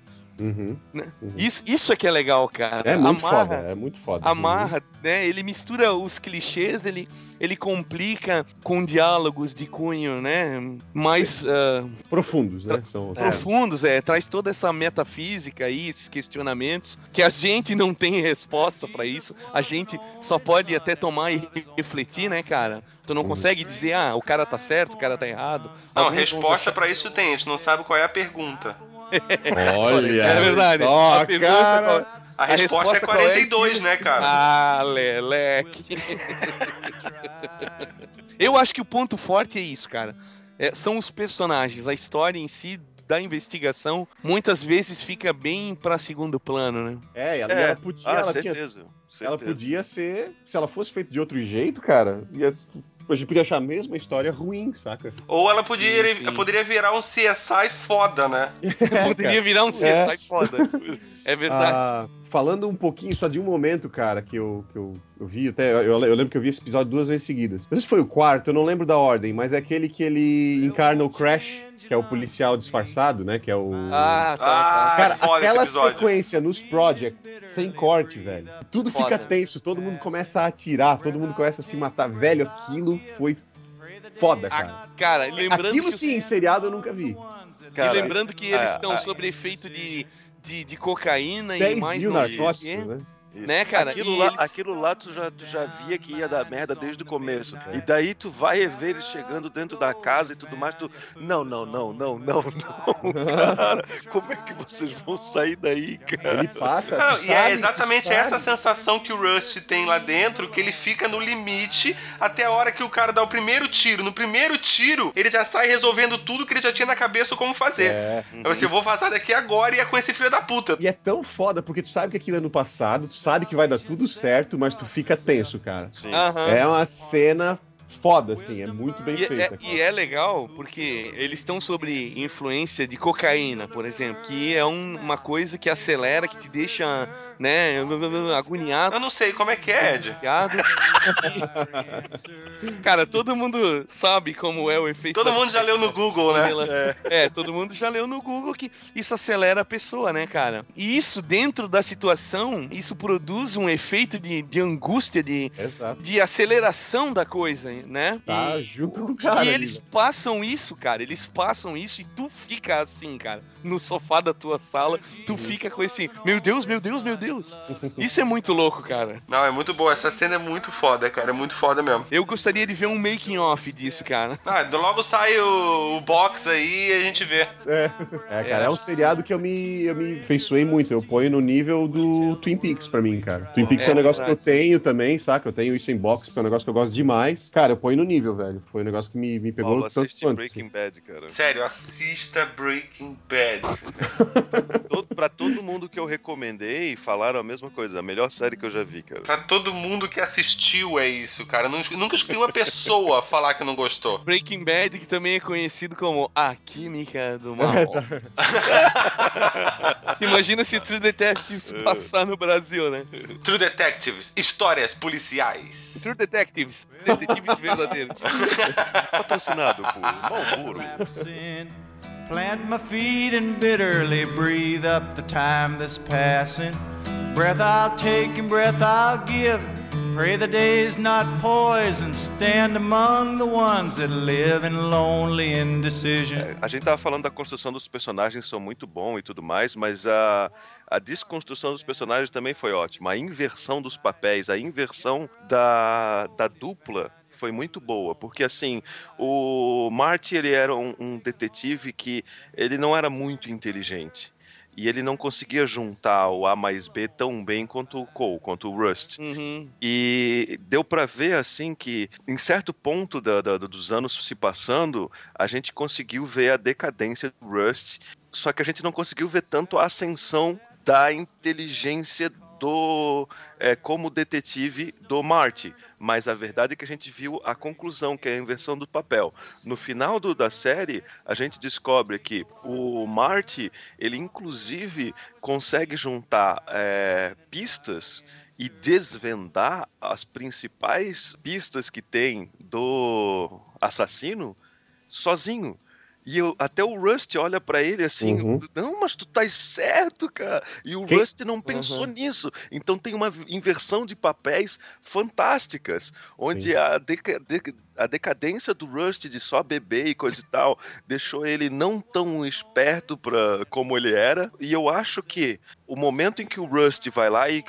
Uhum, uhum. Isso, isso é que é legal, cara. É muito amarra, foda, é muito foda. Amarra, né? Ele mistura os clichês, ele, ele complica com diálogos de cunho, né? Mais... Uh, profundos, né? São... Profundos, é. é. Traz toda essa metafísica aí, esses questionamentos, que a gente não tem resposta pra isso. A gente só pode até tomar e refletir, né, cara? Tu não consegue dizer, ah, o cara tá certo, o cara tá errado. Não, alguns resposta pra isso tem, a gente não sabe qual é a pergunta. Olha, é verdade. Só, a, pergunta, cara, a, a resposta, resposta é quarenta e dois, é? Né, cara? Ah, leleque. Eu acho que o ponto forte é isso, cara. É, são os personagens, a história em si da investigação muitas vezes fica bem pra segundo plano, né? É, ela, é. ela podia, ah, ela certeza, tinha, certeza. Ela podia ser, se ela fosse feita de outro jeito, cara, ia... A gente podia achar a mesma história ruim, saca? Ou ela podia, sim, sim. poderia virar um C S I foda, né? É, poderia cara. virar um C S I é. foda. É verdade. Ah, falando um pouquinho só de um momento, cara, que eu, que eu, eu vi até... Eu, eu lembro que eu vi esse episódio duas vezes seguidas. Não sei se foi o quarto, eu não lembro da ordem, mas é aquele que ele encarna o Crash... Que é o policial disfarçado, né? Que é o... Ah, tá, tá. Cara, ah, aquela sequência nos projects, sem corte, velho. Tudo foda. Fica tenso, todo mundo começa a atirar, todo mundo começa a se matar. Velho, aquilo foi foda, cara. A, cara, lembrando aquilo que sim, em seriado eu nunca vi. Cara, e lembrando que eles ah, estão ah, sobre ah, efeito de, de, de cocaína e mais mil narcóticos, né? Isso. Né, cara? Aquilo, lá, eles... aquilo lá tu já, tu já via que ia dar merda desde o começo. Cara. E daí tu vai ver eles chegando dentro da casa e tudo mais. Tu... Não, não, não, não, não, não. Cara, como é que vocês vão sair daí, cara? Ele passa. Não, sabe, e é exatamente essa sensação que o Rust tem lá dentro, que ele fica no limite até a hora que o cara dá o primeiro tiro. No primeiro tiro, ele já sai resolvendo tudo que ele já tinha na cabeça como fazer. É. Uhum. Eu, assim, eu vou vazar daqui agora e é com esse filho da puta. E é tão foda, porque tu sabe que aquilo é no passado, tu sabe que vai dar tudo certo, mas tu fica tenso, cara. Sim. Uhum. É uma cena foda, assim, é muito bem e feita. É, e é legal porque eles estão sobre influência de cocaína, por exemplo, que é um, uma coisa que acelera, que te deixa, né, agoniado. Eu não sei como é que é, Ed. Cara, todo mundo sabe como é o efeito... Todo mundo já leu no Google, né? É. é, todo mundo já leu no Google que isso acelera a pessoa, né, cara? E isso, dentro da situação, isso produz um efeito de, de angústia, de, de aceleração da coisa, né? Tá, e, junto com o cara. E eles passam isso, cara, eles passam isso e tu fica assim, cara, no sofá da tua sala, tu fica com esse, meu Deus, meu Deus, meu Deus, isso é muito louco, cara. Não, é muito boa. Essa cena é muito foda, cara. É muito foda mesmo. Eu gostaria de ver um making-off disso, cara. Ah, logo sai o, o box aí e a gente vê. É, é cara. É, é um seriado que eu me, eu me feiçoei muito. Eu ponho no nível do Twin Peaks pra mim, cara. Twin Peaks é, é um negócio que eu tenho também, saca? Eu tenho isso em box, que é um negócio que eu gosto demais. Cara, eu ponho no nível, velho. Foi um negócio que me, me pegou tanto quanto. Breaking Bad, cara. Sério, assista Breaking Bad. todo, pra todo mundo que eu recomendei, falaram a mesma coisa. A melhor série que eu já vi, cara. Pra todo mundo que assistiu é isso, cara. Eu nunca, nunca escutei uma pessoa falar que não gostou. Breaking Bad, que também é conhecido como A Química do Mal. Imagina se True Detectives passar no Brasil, né? True Detectives, histórias policiais. True Detectives, detetives verdadeiros. Patrocinado por Malboro. Plant my feet and bitterly breathe up the time that's passing. Breath I'll take and breath I'll give. Pray the day's not poison. Stand among the ones that live in lonely indecision. A gente tava falando da construção dos personagens, são muito bom e tudo mais, mas a... A desconstrução dos personagens também foi ótima. A inversão dos papéis, a inversão da, da dupla foi muito boa. Porque, assim, o Marty, ele era um, um detetive que ele não era muito inteligente. E ele não conseguia juntar o A mais B tão bem quanto o Cole, quanto o Rust. Uhum. E deu pra ver, assim, que em certo ponto da, da, dos anos se passando, a gente conseguiu ver a decadência do Rust. Só que a gente não conseguiu ver tanto a ascensão da inteligência do é, como detetive do Marty, mas a verdade é que a gente viu a conclusão, que é a inversão do papel. No final do, da série, a gente descobre que o Marty, ele inclusive consegue juntar é, pistas e desvendar as principais pistas que tem do assassino sozinho. E eu, até o Rust olha pra ele assim, uhum. Não, mas tu tá certo, cara. E o Quem? Rust não pensou uhum. nisso. Então tem uma inversão de papéis fantásticas, onde a, deca, de, a decadência do Rust de só beber e coisa e tal deixou ele não tão esperto pra, como ele era. E eu acho que o momento em que o Rust vai lá e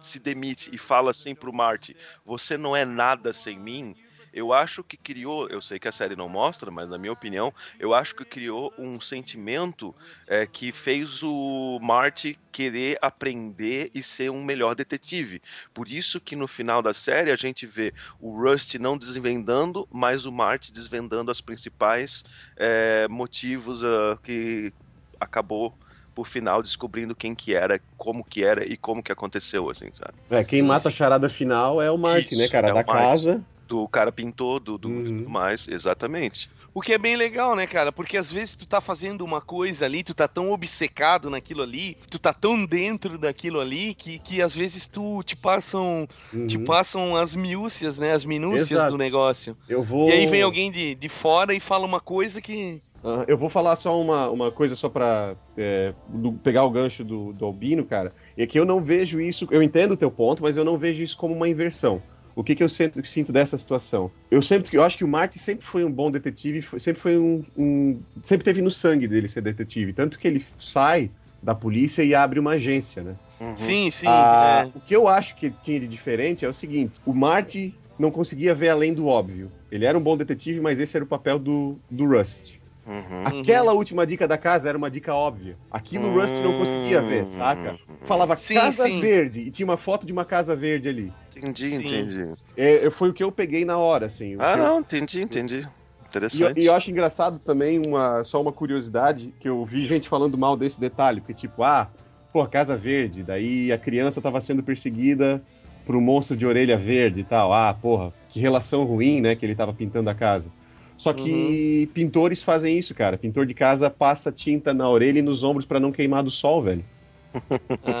se demite e fala assim pro Marty, você não é nada sem mim, eu acho que criou, eu sei que a série não mostra, mas na minha opinião, eu acho que criou um sentimento é, que fez o Marty querer aprender e ser um melhor detetive. Por isso que no final da série a gente vê o Rust não desvendando, mas o Marty desvendando as principais é, motivos uh, que acabou... por final, descobrindo quem que era, como que era e como que aconteceu, assim, sabe? É, quem mata a charada final é o Marty, né, cara? É da casa. Do cara pintor, do, do uhum. tudo mais, exatamente. O que é bem legal, né, cara? Porque às vezes tu tá fazendo uma coisa ali, tu tá tão obcecado naquilo ali, tu tá tão dentro daquilo ali, que, que às vezes tu te passam, uhum. te passam as miúcias, né, as minúcias Exato. Do negócio. Eu vou... E aí vem alguém de, de fora e fala uma coisa que... Uhum. Eu vou falar só uma, uma coisa só pra é, do, pegar o gancho do, do Albino, cara. É que eu não vejo isso... Eu entendo o teu ponto, mas eu não vejo isso como uma inversão. O que, que eu sinto, sinto dessa situação? Eu, sempre, eu acho que o Marty sempre foi um bom detetive, sempre foi um, um... Sempre teve no sangue dele ser detetive. Tanto que ele sai da polícia e abre uma agência, né? Uhum. Sim, sim. Ah, é. O que eu acho que tinha de diferente é o seguinte. O Marty não conseguia ver além do óbvio. Ele era um bom detetive, mas esse era o papel do, do Rust. Uhum, Aquela uhum. última dica da casa era uma dica óbvia. Aquilo o Rust não conseguia ver, saca? Falava sim, casa sim. verde e tinha uma foto de uma casa verde ali. Entendi, sim. entendi. É, foi o que eu peguei na hora, assim. Ah, eu... não, entendi, entendi. Interessante. E, e eu acho engraçado também, uma, só uma curiosidade, que eu vi gente falando mal desse detalhe, porque tipo, ah, pô, casa verde, daí a criança tava sendo perseguida por um monstro de orelha verde e tal. Ah, porra, que relação ruim, né, que ele tava pintando a casa. Só que uhum. pintores fazem isso, cara. Pintor de casa passa tinta na orelha e nos ombros pra não queimar do sol, velho.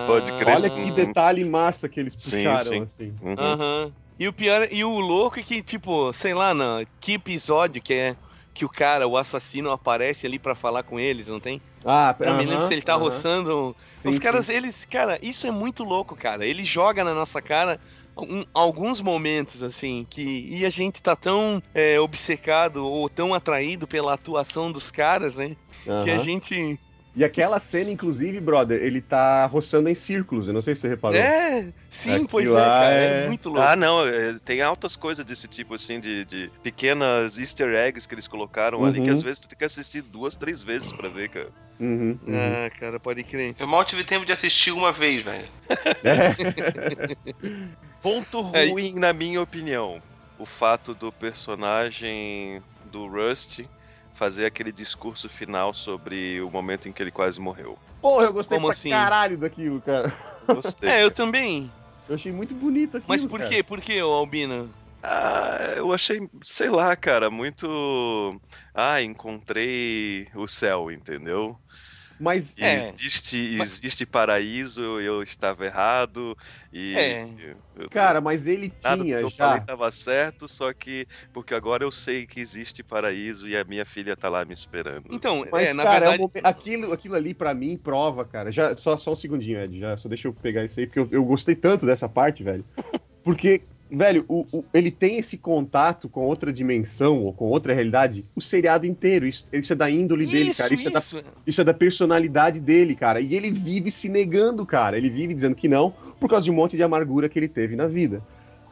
Pode crer. Olha que detalhe massa que eles puxaram, sim, sim. assim. Uhum. Uhum. E o pior, e o louco é que, tipo, sei lá, não, que episódio que é que o cara, o assassino, aparece ali pra falar com eles, não tem? Ah, pera. Não me lembro se ele tá uhum. roçando. Sim, Os caras, sim. eles, cara, isso é muito louco, cara. Ele joga na nossa cara... Um, alguns momentos, assim, que e a gente tá tão é, obcecado ou tão atraído pela atuação dos caras, né, uhum. que a gente... E aquela cena, inclusive, brother, ele tá roçando em círculos, eu não sei se você reparou. É, sim, Aquilo pois é, cara, é... é muito louco. Ah, não, tem altas coisas desse tipo, assim, de, de pequenas easter eggs que eles colocaram uhum. ali, que às vezes tu tem que assistir duas, três vezes pra ver, cara. Uhum, uhum. Ah, cara, pode crer. Eu mal tive tempo de assistir uma vez, velho. É. Ponto ruim, é... na minha opinião, o fato do personagem do Rust... fazer aquele discurso final sobre o momento em que ele quase morreu. Porra, eu gostei Como pra assim? caralho daquilo, cara. Gostei. É, eu também. Eu achei muito bonito aquilo, Mas por cara. quê? Por quê, Albina? Ah, eu achei, sei lá, cara, muito... Ah, encontrei o céu, entendeu? Mas é. existe, existe mas... paraíso, eu estava errado. E é. eu, eu, cara, mas ele tinha eu já. Eu falei estava certo, só que porque agora eu sei que existe paraíso e a minha filha tá lá me esperando. Então, mas, é, na cara, verdade... é um... aquilo, aquilo ali pra mim prova, cara. Já, só, só um segundinho, Ed, já, só deixa eu pegar isso aí, porque eu, eu gostei tanto dessa parte, velho. Porque, velho, o, o, ele tem esse contato com outra dimensão ou com outra realidade o seriado inteiro. Isso, isso é da índole isso, dele, cara. Isso, isso. É da, isso é da personalidade dele, cara. E ele vive se negando, cara. Ele vive dizendo que não por causa de um monte de amargura que ele teve na vida.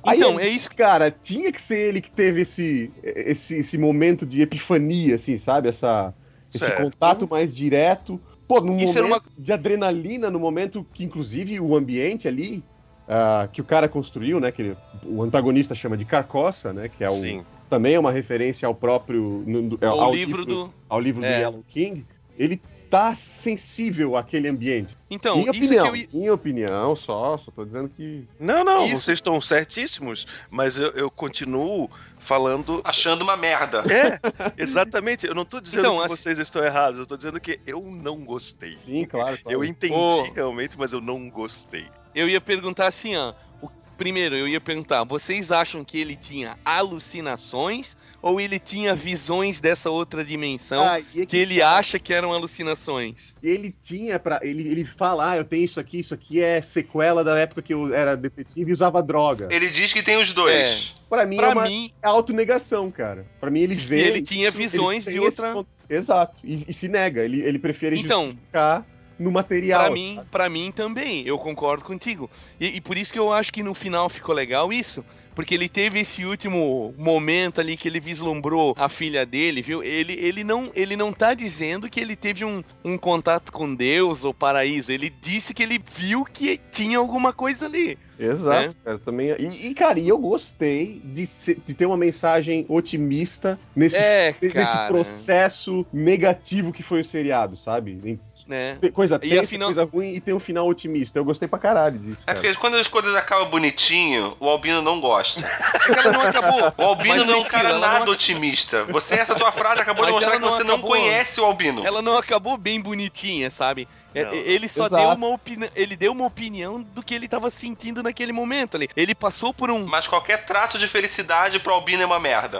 Então, aí, é isso, cara. Tinha que ser ele que teve esse, esse, esse momento de epifania, assim, sabe? Essa, esse contato mais direto. Pô, num momento uma... de adrenalina, no momento que, inclusive, o ambiente ali... Uh, que o cara construiu, né, que ele, o antagonista chama de Carcoça, né, que é o, também é uma referência ao próprio... No, ao, ao livro do... Ao livro é. do Yellow King. Ele tá sensível àquele ambiente. Então, minha opinião, é eu... minha opinião, só, só tô dizendo que... Não, não, isso... vocês estão certíssimos, mas eu, eu continuo falando... Achando uma merda. É, exatamente, eu não tô dizendo então, que assim... vocês estão errados, eu tô dizendo que eu não gostei. Sim, claro. claro. Eu entendi oh. realmente, mas eu não gostei. Eu ia perguntar assim, ó, o, primeiro eu ia perguntar, vocês acham que ele tinha alucinações ou ele tinha visões dessa outra dimensão ah, que, que ele acha que eram alucinações? Ele tinha, pra, ele, ele fala, ah, eu tenho isso aqui, isso aqui é sequela da época que eu era detetive e usava droga. Ele diz que tem os dois. É. Pra mim pra é uma mim... autonegação, cara. Pra mim ele vê... E ele tinha isso, visões ele de outra... Esse... Exato, e, e se nega, ele, ele prefere então, justificar... no material. Pra mim, pra mim também, eu concordo contigo. E, e por isso que eu acho que no final ficou legal isso, porque ele teve esse último momento ali que ele vislumbrou a filha dele, viu? Ele, ele, não, ele não tá dizendo que ele teve um, um contato com Deus ou paraíso, ele disse que ele viu que tinha alguma coisa ali. Exato, né? Cara, também... E, e, cara, eu gostei de, ser, de ter uma mensagem otimista nesse, é, nesse processo negativo que foi o seriado, sabe? Em Né? Coisa tensa, final... coisa ruim e tem um final otimista. Eu gostei pra caralho disso. Cara. É porque quando as coisas acabam bonitinho, o Albino não gosta. É que ela não acabou. O Albino mas não é um cara nada não... otimista. Você, essa tua frase acabou mas de mostrar que você acabou... não conhece o Albino. Ela não acabou bem bonitinha, sabe? Não. Ele só Exato. deu uma opinião. Ele deu uma opinião do que ele tava sentindo naquele momento ali. Ele passou por um. Mas qualquer traço de felicidade pro Albino é uma merda.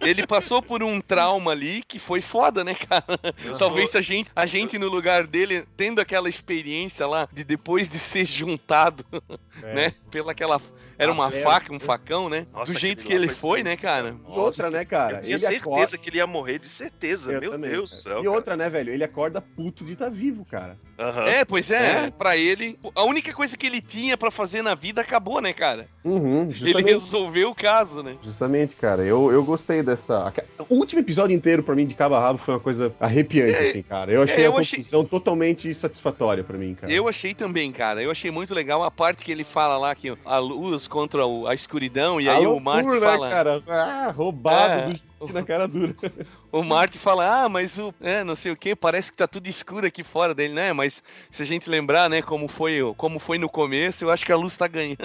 Ele passou por um trauma ali que foi foda, né, cara? Eu Talvez sou... a gente, a gente no lugar dele, tendo aquela experiência lá de depois de ser juntado, é. né? Pela aquela. Era uma ah, faca, um facão, né? Nossa, do jeito que ele foi, foi, né, cara? E Nossa, outra, né, cara? Eu tinha ele certeza acorda... que ele ia morrer, de certeza. Eu Meu também, Deus do céu. E outra, cara. né, velho? Ele acorda puto de estar tá vivo, cara. Uhum. É, pois é, é. Pra ele, a única coisa que ele tinha pra fazer na vida acabou, né, cara? Uhum, ele resolveu o caso, né? Justamente, cara. Eu, eu gostei dessa... O último episódio inteiro, pra mim, de cabo a rabo, foi uma coisa arrepiante, é, assim, cara. Eu achei é, eu a conclusão achei... totalmente satisfatória pra mim, cara. Eu achei também, cara. Eu achei muito legal a parte que ele fala lá que a luz contra a escuridão, e a aí loucura, o Marty fala... Cara? Ah, roubado, é. do... na cara dura. O Marty fala, ah, mas o... É, não sei o que, parece que tá tudo escuro aqui fora dele, né? Mas se a gente lembrar, né, como foi, como foi no começo, eu acho que a luz tá ganhando.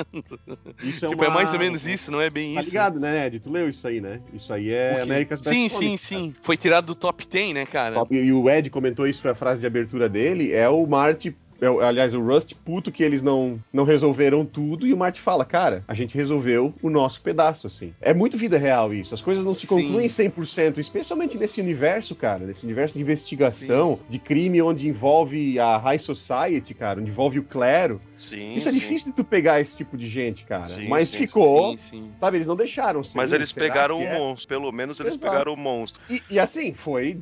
Isso tipo, é, uma... é mais ou menos isso, não é bem tá isso. Tá ligado, né, Ed? Tu leu isso aí, né? Isso aí é America's Best Comics. Sim, sim, sim. Foi tirado do top dez, né, cara? Top... E o Ed comentou isso, foi a frase de abertura dele, é o Marty... Aliás, o Rust, puto que eles não, não resolveram tudo, e o Marty fala, cara, a gente resolveu o nosso pedaço, assim. É muito vida real isso, as coisas não se concluem Sim. cem por cento, especialmente nesse universo, cara, nesse universo de investigação, sim. de crime onde envolve a high society, cara, onde envolve o clero. Sim, isso é sim. difícil de tu pegar esse tipo de gente, cara. Sim, mas sim, ficou, sim, sim. sabe, eles não deixaram. Assim, mas eles pegaram o é? monstro, pelo menos eles Exato. pegaram o monstro. E, e assim, foi,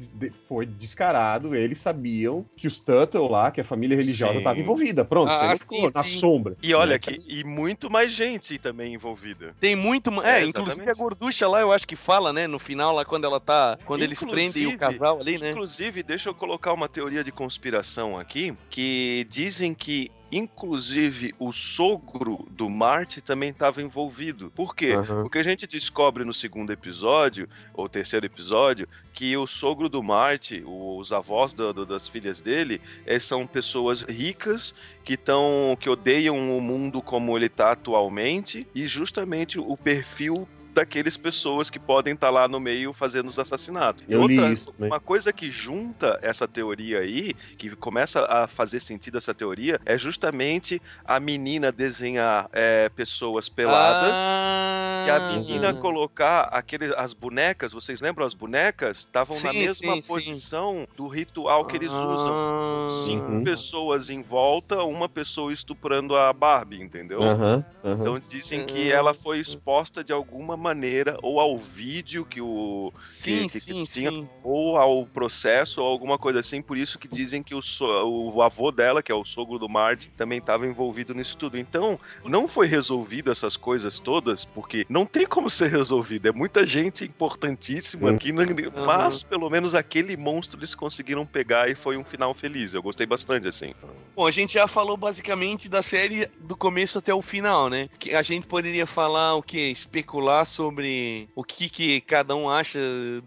foi descarado, eles sabiam que os Tuttle lá, que a família religiosa, ela estava envolvida, pronto, ah, sim, ficou, na sombra. E olha, que, e muito mais gente também envolvida. Tem muito mais, é, é, inclusive a gorducha lá, eu acho que fala, né, no final lá, quando ela tá, quando inclusive, eles prendem o casal ali, né. Inclusive, deixa eu colocar uma teoria de conspiração aqui, que dizem que Inclusive, o sogro do Marty também estava envolvido. Por quê? Uhum. Porque a gente descobre no segundo episódio, ou terceiro episódio, que o sogro do Marty, os avós do, do, das filhas dele, é, são pessoas ricas que, tão, que odeiam o mundo como ele está atualmente, e justamente o perfil daqueles pessoas que podem estar lá no meio fazendo os assassinatos. Eu Outra, li isso, né? Uma coisa que junta essa teoria aí, que começa a fazer sentido essa teoria, é justamente a menina desenhar é, pessoas peladas ah, e a menina uhum. colocar aqueles, as bonecas, vocês lembram as bonecas? Estavam na mesma sim, posição sim. do ritual que eles usam. Ah, Cinco uhum. pessoas em volta, uma pessoa estuprando a Barbie, entendeu? Uhum, uhum. Então dizem que ela foi exposta de alguma maneira maneira, ou ao vídeo que o sim, que, que sim, tinha, sim. ou ao processo, ou alguma coisa assim, por isso que dizem que o, so, o avô dela, que é o sogro do Marty, também estava envolvido nisso tudo. Então, não foi resolvido essas coisas todas, porque não tem como ser resolvido, é muita gente importantíssima aqui, uhum. mas pelo menos aquele monstro eles conseguiram pegar e foi um final feliz, eu gostei bastante, assim. Bom, a gente já falou basicamente da série do começo até o final, né? Que a gente poderia falar o quê? Especular sobre o que, que cada um acha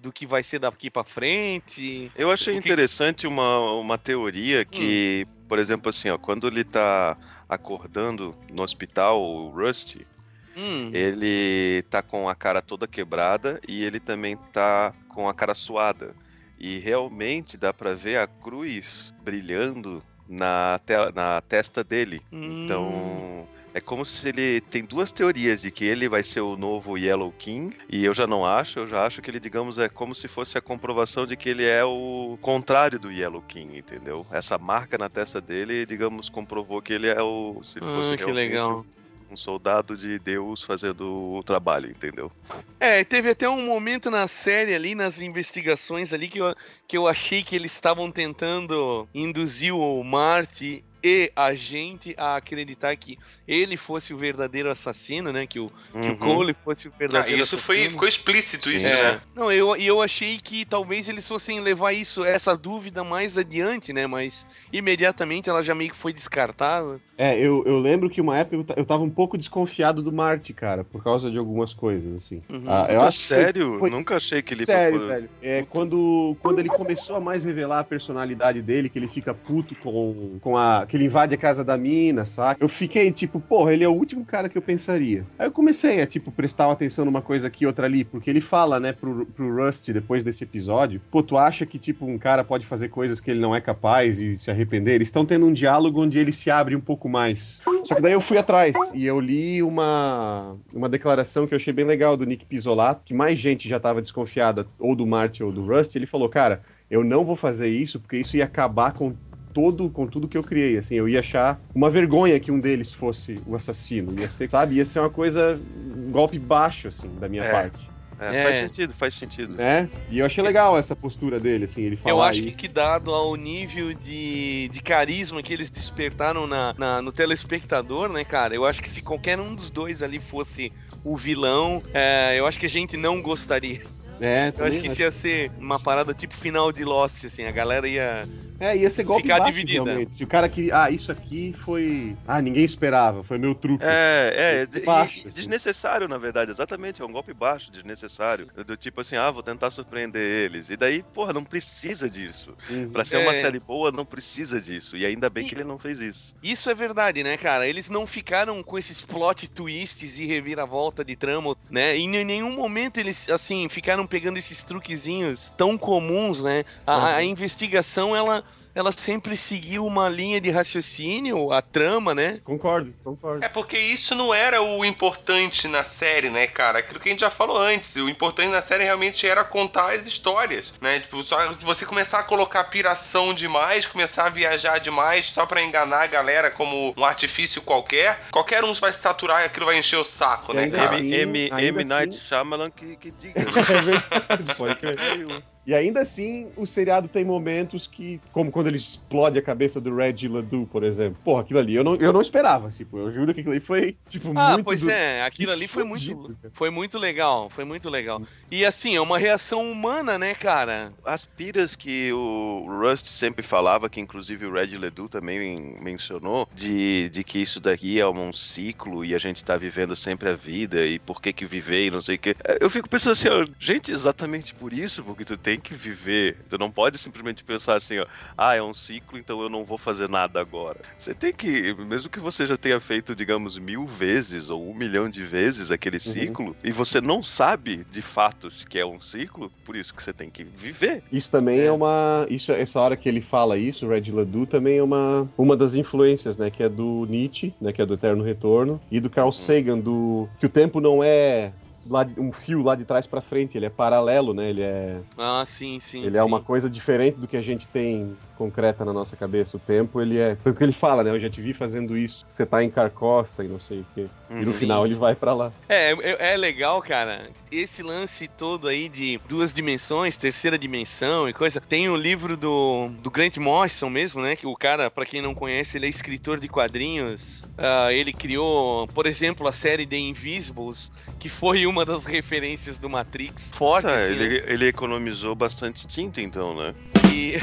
do que vai ser daqui pra frente. Eu achei que... interessante uma, uma teoria que, hum. por exemplo, assim, ó, quando ele tá acordando no hospital, o Rusty, hum. ele tá com a cara toda quebrada e ele também tá com a cara suada. E realmente dá pra ver a cruz brilhando na, te na testa dele. Hum. Então... é como se ele... tem duas teorias de que ele vai ser o novo Yellow King, e eu já não acho, eu já acho que ele, digamos, é como se fosse a comprovação de que ele é o contrário do Yellow King, entendeu? Essa marca na testa dele, digamos, comprovou que ele é o... se ele fosse ah, que legal. Um soldado de Deus fazendo o trabalho, entendeu? É, teve até um momento na série ali, nas investigações ali, que eu, que eu achei que eles estavam tentando induzir o Marty e a gente a acreditar que ele fosse o verdadeiro assassino, né? Que o, uhum. que o Cole fosse o verdadeiro ah, isso assassino. Foi, ficou explícito isso, é. né? Não, eu, eu achei que talvez eles fossem levar isso, essa dúvida mais adiante, né? Mas imediatamente ela já meio que foi descartada. É, eu, eu lembro que uma época eu tava um pouco desconfiado do Marty, cara, por causa de algumas coisas, assim. Uhum. Ah, eu acho sério? Foi... Nunca achei que ele... Sério, foi... velho. É, quando, quando ele começou a mais revelar a personalidade dele, que ele fica puto com, com a... que ele invade a casa da mina, saca? Eu fiquei tipo, porra, ele é o último cara que eu pensaria. Aí eu comecei a, tipo, prestar atenção numa coisa aqui, outra ali, porque ele fala, né, pro, pro Rusty, depois desse episódio, pô, tu acha que, tipo, um cara pode fazer coisas que ele não é capaz e se arrepender? Eles estão tendo um diálogo onde ele se abre um pouco mais. Só que daí eu fui atrás e eu li uma, uma declaração que eu achei bem legal do Nick Pizzolatto, que mais gente já tava desconfiada, ou do Marty ou do Rusty. Ele falou, cara, eu não vou fazer isso porque isso ia acabar com Todo, com tudo que eu criei, assim, eu ia achar uma vergonha que um deles fosse o assassino, ia ser, sabe, ia ser uma coisa, um golpe baixo, assim, da minha é. parte. É, é. Faz sentido, faz sentido. É, e eu achei legal essa postura dele, assim, ele falar Eu acho isso. que dado ao nível de, de carisma que eles despertaram na, na, no telespectador, né, cara, eu acho que se qualquer um dos dois ali fosse o vilão, é, eu acho que a gente não gostaria. É, eu acho que isso ia ser uma parada tipo final de Lost, assim, a galera ia... É, ia ser golpe baixo, dividida. Realmente. Se o cara queria... Ah, isso aqui foi... Ah, ninguém esperava, foi meu truque. É, é, baixo, e, assim. Desnecessário, na verdade, exatamente, é um golpe baixo, desnecessário. Sim. Do tipo assim, ah, vou tentar surpreender eles. E daí, porra, não precisa disso. Uhum. Pra ser é. uma série boa, não precisa disso. E ainda bem e... que ele não fez isso. Isso é verdade, né, cara? Eles não ficaram com esses plot twists e reviravolta de trama, né? E em nenhum momento eles, assim, ficaram pegando esses truquezinhos tão comuns, né? A, uhum. a investigação, ela... ela sempre seguiu uma linha de raciocínio, a trama, né? Concordo, concordo. É porque isso não era o importante na série, né, cara? Aquilo que a gente já falou antes, o importante na série realmente era contar as histórias, né? Tipo, só você começar a colocar piração demais, começar a viajar demais só pra enganar a galera como um artifício qualquer, qualquer um vai se saturar e aquilo vai encher o saco, né, cara? Assim, M. M. Night assim... Shyamalan que, que diga. É verdade, pode crer. E E ainda assim, o seriado tem momentos que, como quando ele explode a cabeça do Reggie LeDoux, por exemplo. Porra, aquilo ali, eu não, eu não esperava, tipo, eu juro que aquilo ali foi, tipo, ah, muito... Ah, pois do... é, aquilo ali foi muito, foi muito legal, foi muito legal. E assim, é uma reação humana, né, cara? As piras que o Rust sempre falava, que inclusive o Reggie LeDoux também mencionou, de, de que isso daqui é um ciclo e a gente tá vivendo sempre a vida e por que que viver e não sei o que. Eu fico pensando assim, ó, gente, exatamente por isso, porque tu tem que viver. Tu não pode simplesmente pensar assim, ó, ah, é um ciclo, então eu não vou fazer nada agora. Você tem que, mesmo que você já tenha feito, digamos, mil vezes ou um milhão de vezes aquele uhum. ciclo, e você não sabe de fato se que é um ciclo, por isso que você tem que viver. Isso também é, é uma... Isso, essa hora que ele fala isso, o Reggie LeDoux também é uma, uma das influências, né, que é do Nietzsche, né, que é do Eterno Retorno, e do Carl uhum. Sagan, do... que o tempo não é... Lá de, um fio lá de trás pra frente, ele é paralelo, né? Ele é... Ah, sim, sim. Ele sim. é uma coisa diferente do que a gente tem concreta na nossa cabeça. O tempo, ele é... Tanto que ele fala, né? Eu já te vi fazendo isso. Você tá em Carcoça e não sei o quê. E no sim, final sim. ele vai pra lá. É, é, é legal, cara. Esse lance todo aí de duas dimensões, terceira dimensão e coisa. Tem o um livro do, do Grant Morrison mesmo, né? Que o cara, pra quem não conhece, ele é escritor de quadrinhos. Uh, ele criou, por exemplo, a série The Invisibles, que foi uma das referências do Matrix forte, tá, assim, ele, né? Ele economizou bastante tinta, então, né? E...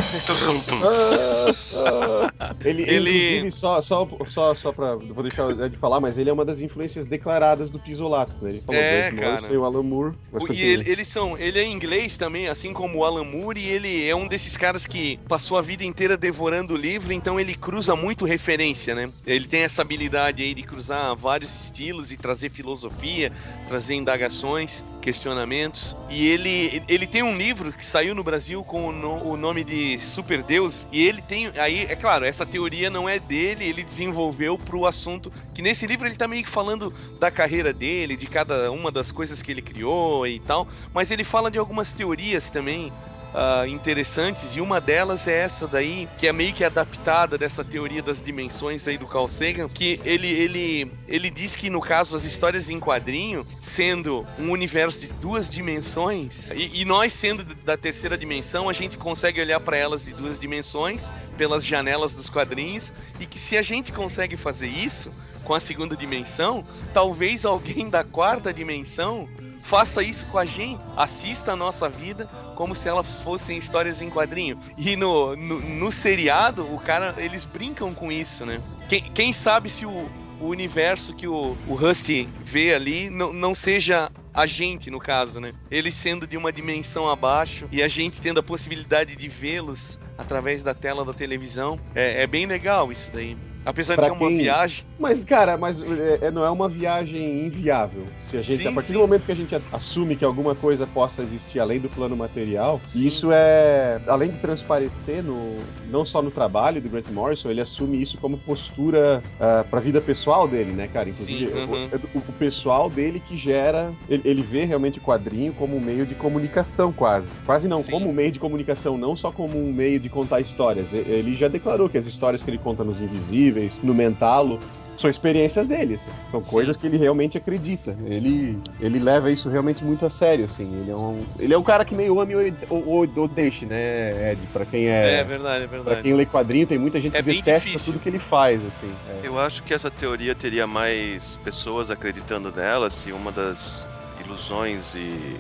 ah, ah. Ele, ele... Inclusive, só, só, só, só pra... Vou deixar de falar, mas ele é uma das influências declaradas do Pizzolatto, né? Ele falou é, do Morrison e o Alan Moore. Mas o, e ele, eles são... Ele é inglês também, assim como o Alan Moore, e ele é um desses caras que passou a vida inteira devorando o livro, então ele cruza muito referência, né? Ele tem essa habilidade aí de cruzar vários estilos e trazer filosofia, trazer indagações, questionamentos. E ele, ele tem um livro que saiu no Brasil com o, no, o nome de Super Deus, e ele tem, aí é claro, essa teoria não é dele, ele desenvolveu pro assunto, que nesse livro ele tá meio que falando da carreira dele, de cada uma das coisas que ele criou e tal, mas ele fala de algumas teorias também Uh, interessantes, e uma delas é essa daí, que é meio que adaptada dessa teoria das dimensões aí do Carl Sagan, que ele, ele, ele diz que, no caso, as histórias em quadrinho, sendo um universo de duas dimensões, e, e nós sendo da terceira dimensão, a gente consegue olhar para elas de duas dimensões, pelas janelas dos quadrinhos, e que se a gente consegue fazer isso com a segunda dimensão, talvez alguém da quarta dimensão faça isso com a gente, assista a nossa vida como se elas fossem histórias em quadrinho. E no, no, no seriado, o cara, eles brincam com isso, né? Quem, quem sabe se o, o universo que o, o Rusty vê ali não, não seja a gente, no caso, né? Eles sendo de uma dimensão abaixo e a gente tendo a possibilidade de vê-los através da tela da televisão. É, é bem legal isso daí. Apesar pra de que é uma quem... viagem... Mas, cara, mas é, não é uma viagem inviável. Se a gente, sim, a partir sim. do momento que a gente assume que alguma coisa possa existir além do plano material, sim. isso é... Além de transparecer, no, não só no trabalho do Grant Morrison, ele assume isso como postura uh, pra vida pessoal dele, né, cara? Inclusive, sim, uh-huh. o, o pessoal dele que gera... Ele, ele vê realmente o quadrinho como um meio de comunicação, quase. Quase não, sim. como um meio de comunicação, não só como um meio de contar histórias. Ele já declarou que as histórias que ele conta nos Invisíveis, no Mentalo, são experiências deles, são coisas que ele realmente acredita, ele, ele leva isso realmente muito a sério, assim, ele é um, ele é um cara que meio ama ou deixe, né, Ed, pra quem é, é, verdade, é verdade. Pra quem lê quadrinho, tem muita gente é que detesta difícil. tudo que ele faz, assim. É. Eu acho que essa teoria teria mais pessoas acreditando nela, se assim, uma das ilusões e...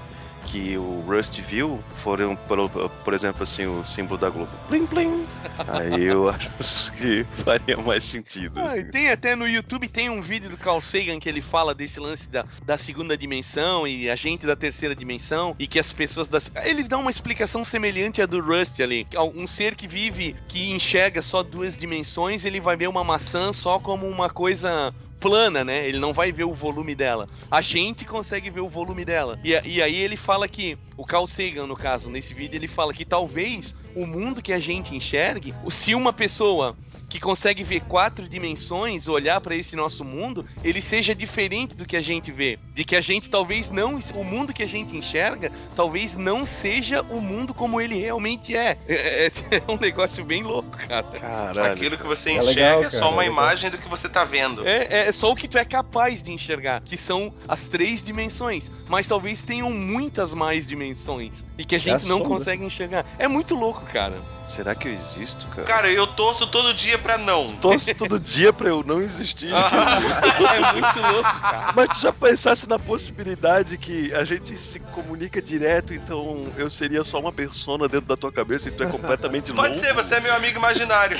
que o Rust viu foram, por, por exemplo, assim, o símbolo da Globo. Plim, plim. Aí eu acho que faria mais sentido. Ah, assim. Tem até no YouTube, tem um vídeo do Carl Sagan que ele fala desse lance da, da segunda dimensão e a gente da terceira dimensão e que as pessoas... Das... Ele dá uma explicação semelhante à do Rust ali. Um ser que vive, que enxerga só duas dimensões, ele vai ver uma maçã só como uma coisa... plana, né? Ele não vai ver o volume dela. A gente consegue ver o volume dela. E, e aí ele fala que... O Carl Sagan, no caso, nesse vídeo, ele fala que talvez o mundo que a gente enxergue... Se uma pessoa que consegue ver quatro dimensões olhar para esse nosso mundo, ele seja diferente do que a gente vê. De que a gente talvez não... O mundo que a gente enxerga talvez não seja o mundo como ele realmente é. É, é, é um negócio bem louco, cara. Caralho. Aquilo que você enxerga é, legal, é só uma é imagem do que você tá vendo. É, é É só o que tu é capaz de enxergar, que são as três dimensões. Mas talvez tenham muitas mais dimensões. dimensões e que a gente é não sombra. Consegue enxergar. É muito louco, cara. Será que eu existo, cara? Cara, eu torço todo dia pra não. Torço todo dia pra eu não existir. É muito louco, cara. Mas tu já pensasse na possibilidade que a gente se comunica direto, então eu seria só uma persona dentro da tua cabeça e tu é completamente louco? Pode ser, você é meu amigo imaginário.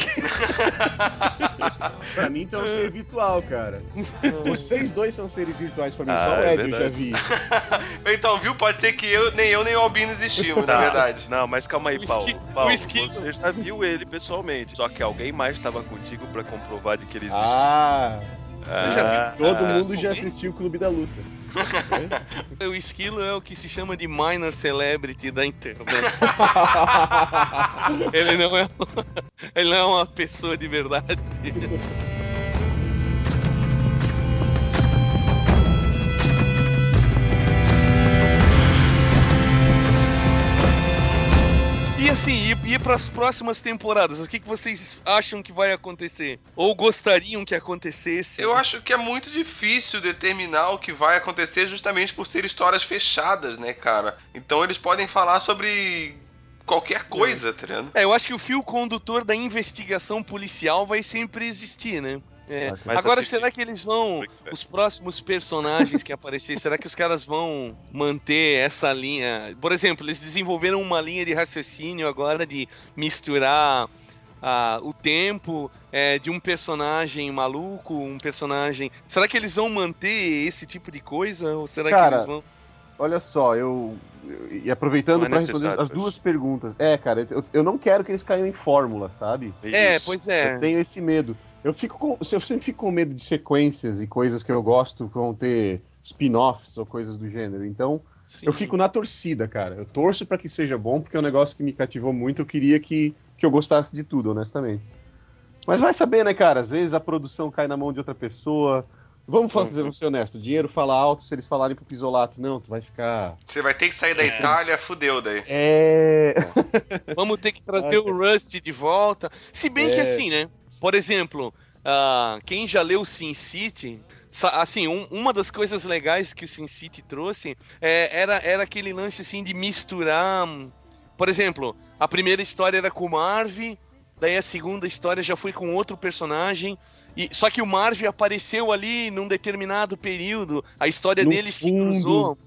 Pra mim, tu é um ser virtual, cara. Vocês dois são seres virtuais pra mim, ah, só o Ed, é eu já vi. Então, viu? Pode ser que eu, nem eu, nem o Albino existimos, tá, na verdade. Não, mas calma aí, Paulo. Paulo, você já viu ele pessoalmente, só que alguém mais estava contigo pra comprovar de que ele existe. Ah, ah, já vi. Todo ah, mundo já assistiu o Clube da Luta. O esquilo é o que se chama de minor celebrity da internet. Ele não é, ele não é uma pessoa de verdade. E assim, e, e para as próximas temporadas, o que, que vocês acham que vai acontecer? Ou gostariam que acontecesse? Eu acho que é muito difícil determinar o que vai acontecer justamente por ser histórias fechadas, né, cara? Então eles podem falar sobre qualquer coisa, tá ligado? É, eu acho que o fio condutor da investigação policial vai sempre existir, né? É. Agora, será que eles vão... Os próximos personagens que aparecerem, será que os caras vão manter essa linha? Por exemplo, eles desenvolveram uma linha de raciocínio agora de misturar ah, o tempo é, de um personagem maluco, um personagem... Será que eles vão manter esse tipo de coisa? Ou será cara, que eles vão... Olha só, eu... E aproveitando é para responder as duas perguntas. É, cara, eu, eu não quero que eles caiam em fórmula, sabe? É, Isso. pois é. Eu tenho esse medo. Eu, fico com, eu sempre fico com medo de sequências e coisas que eu gosto que vão ter spin-offs ou coisas do gênero. Então, Sim. eu fico na torcida, cara. Eu torço pra que seja bom, porque é um negócio que me cativou muito. Eu queria que, que eu gostasse de tudo, honestamente. Mas vai saber, né, cara? Às vezes a produção cai na mão de outra pessoa. Vamos, fazer, vamos ser honestos. O dinheiro fala alto. Se eles falarem pro Pizzolatto, não, tu vai ficar... Você vai ter que sair da é. Itália, fudeu daí. É... Vamos ter que trazer Ai, o Rust de volta. Se bem é... que assim, né? Por exemplo, uh, quem já leu Sin City, assim, um, uma das coisas legais que o Sin City trouxe é, era, era aquele lance assim de misturar. Por exemplo, a primeira história era com o Marv, daí a segunda história já foi com outro personagem. E, só que o Marv apareceu ali num determinado período, a história no dele fundo. se cruzou.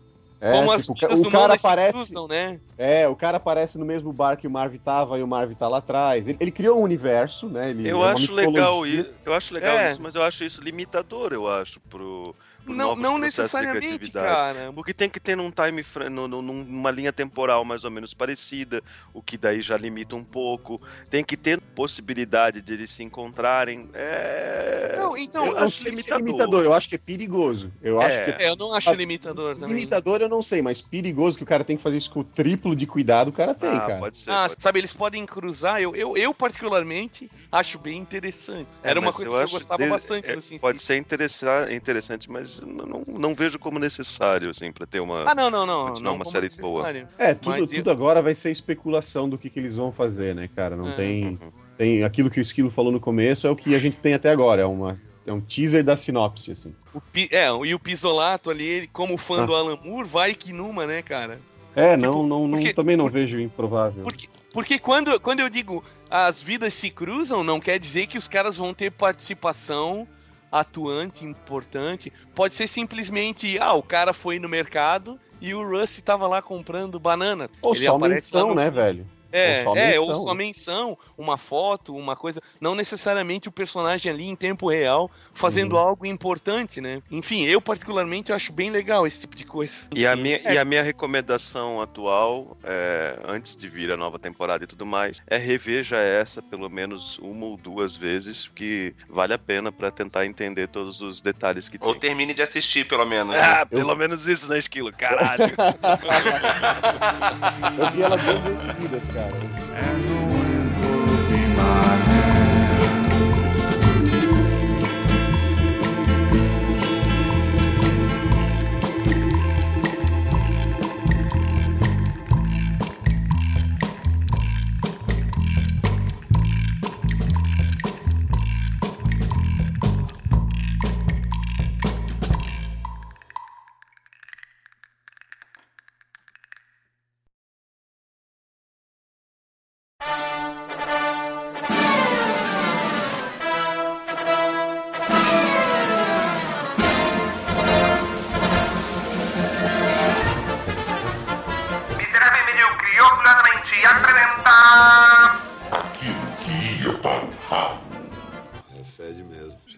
É, como tipo, as vidas humanas aparece, se cruzam, né? É, o cara aparece no mesmo bar que o Marv tava e o Marv tá lá atrás. Ele, ele criou um universo, né? Ele, eu, acho legal, eu acho legal é. isso, mas eu acho isso limitador, eu acho, pro... Não, não necessariamente, cara. Porque tem que ter num time frame, num, numa linha temporal mais ou menos parecida, o que daí já limita um pouco. Tem que ter possibilidade de eles se encontrarem. É. Não, então, eu acho limitador. limitador. Eu acho que é perigoso. Eu, é. Acho que é... É, eu não acho limitador também. Limitador eu não sei, mas perigoso que o cara tem que fazer isso com o triplo de cuidado, o cara tem, ah, cara. Pode ser, ah, pode. Sabe, eles podem cruzar. Eu, eu, eu particularmente, acho bem interessante. Era é, uma coisa eu que eu gostava de... bastante. É, assim, pode sim. ser interessar, interessante, mas. Não, não, não vejo como necessário, assim, pra ter uma... Ah, não, não, não. Não, uma série boa. É, tudo, Mas... tudo agora vai ser especulação do que, que eles vão fazer, né, cara? Não é. tem, uhum. tem... Aquilo que o Esquilo falou no começo é o que a gente tem até agora, é uma... É um teaser da sinopse, assim. O Pi... É, e o Pizzolatto ali, ele, como fã ah. do Alan Moore, vai que numa, né, cara? É, tipo, não, não, porque... não, também não vejo improvável. Porque, porque quando, quando eu digo as vidas se cruzam, não quer dizer que os caras vão ter participação... atuante, importante, pode ser simplesmente, ah, o cara foi no mercado e o Russ tava lá comprando banana. Ou Ele só menção, no... né, velho? É, ou só, é, menção. ou só menção, uma foto, uma coisa, não necessariamente o personagem ali em tempo real fazendo hum. algo importante, né? Enfim, eu particularmente acho bem legal esse tipo de coisa. E a minha, é. e a minha recomendação atual, é, antes de vir a nova temporada e tudo mais, é reveja essa pelo menos uma ou duas vezes, que vale a pena pra tentar entender todos os detalhes que tem. Ou termine de assistir, pelo menos. Né? Ah, pelo eu... menos isso, né, Esquilo? Caralho! Eu vi ela duas vezes seguidas, cara.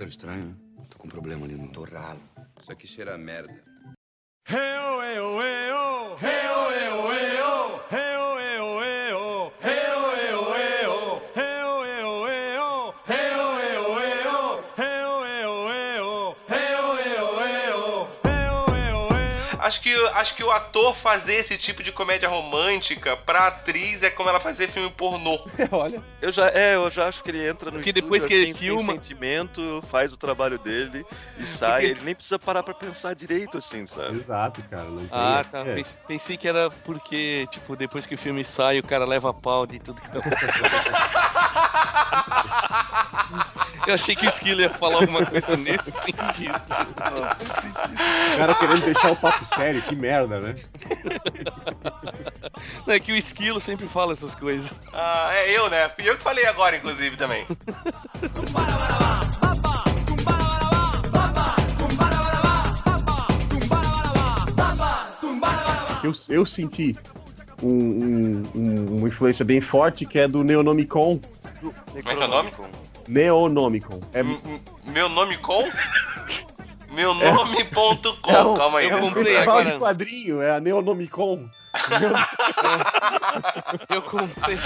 Cheiro estranho, né? Tô com um problema ali no torralo. Isso aqui cheira a merda. Acho que, acho que o ator fazer esse tipo de comédia romântica pra atriz é como ela fazer filme pornô. Olha, eu já, é, eu já acho que ele entra no Porque estúdio depois que assim, ele filma... sem sentimento, faz o trabalho dele e sai. Porque... Ele nem precisa parar pra pensar direito, assim, sabe? Exato, cara. Não tem... Ah, tá. É. Pensei, pensei que era porque, tipo, depois que o filme sai, o cara leva pau de tudo que tá acontecendo. Eu achei que o Skiller ia falar alguma coisa nesse sentido. Não, sentido. O cara querendo deixar o papo sério. Sério, que merda, né? Não, é que o esquilo sempre fala essas coisas. Ah, é eu, né? Eu que falei agora, inclusive, também. Eu, eu senti um, um, um, uma influência bem forte que é do Neonomicon. Como é que é o nome? Neonomicon. É... Meu nome com? meu nome ponto com, é um, calma aí. É um festival de quadrinho, é a Neonomicon. Eu comprei.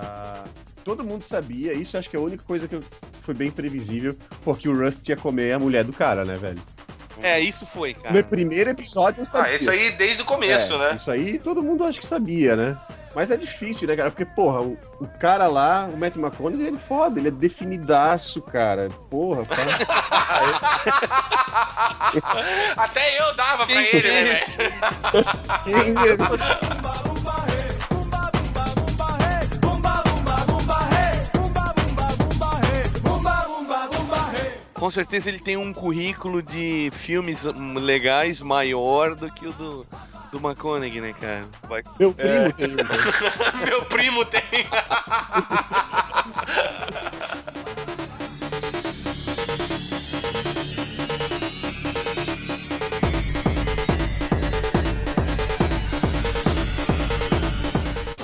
Ah, todo mundo sabia, isso acho que é a única coisa que eu, foi bem previsível, porque o Rust ia comer a mulher do cara, né, velho? É, isso foi, cara. No primeiro episódio eu sabia. Ah, isso aí desde o começo, é, né? Isso aí todo mundo acho que sabia, né? Mas é difícil, né, cara? Porque, porra, o, o cara lá, o Matthew McConaughey, ele é foda, ele é definidaço, cara. Porra, cara. Até eu dava pra ele, né, velho? Quem é? Com certeza ele tem um currículo de filmes legais maior do que o do... do McConaughey, né, cara? Vai... Meu primo é. tem. Meu primo tem.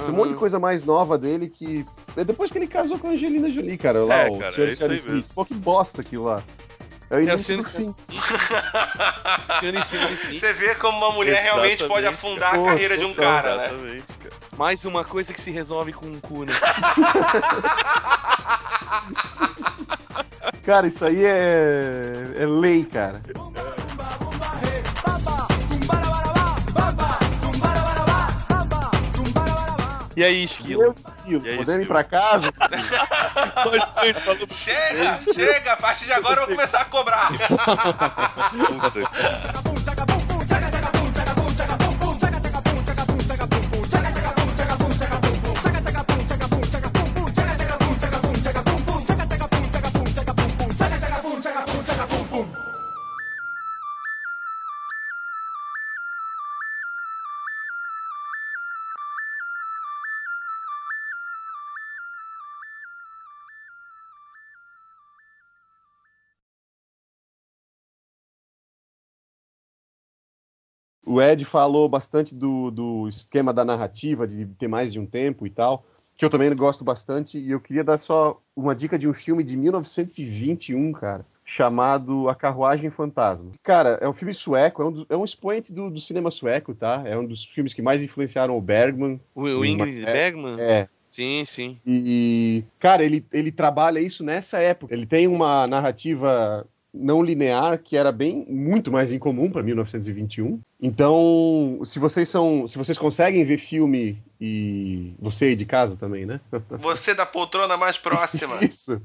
Um monte de coisa mais nova dele que... É depois que ele casou com a Angelina Jolie, cara. Lá, é, o cara, senhor, é senhor Smith. Pô, que bosta aquilo lá. É o início do fim. Você vê como uma mulher exatamente, realmente pode afundar cara. a carreira Pô, de um cara, né? Cara. Mais uma coisa que se resolve com um cu, né? Cara, isso aí é... é lei, cara. E aí, Esquilo? Eu, Esquilo. Aí, podemos Esquilo. ir pra casa? Chega, chega. A partir de agora eu vou começar a cobrar. O Ed falou bastante do, do esquema da narrativa, de ter mais de um tempo e tal, que eu também gosto bastante, e eu queria dar só uma dica de um filme de mil novecentos e vinte e um, cara, chamado A Carruagem Fantasma. Cara, é um filme sueco, é um, do, é um expoente do, do cinema sueco, tá? É um dos filmes que mais influenciaram o Bergman. O, o Ingrid é, Bergman? É. Sim, sim. E, cara, ele, ele trabalha isso nessa época. Ele tem uma narrativa... não linear, que era bem muito mais incomum para mil novecentos e vinte e um. Então, se vocês são, se vocês conseguem ver filme e você aí de casa também, né? Você da poltrona mais próxima. Isso.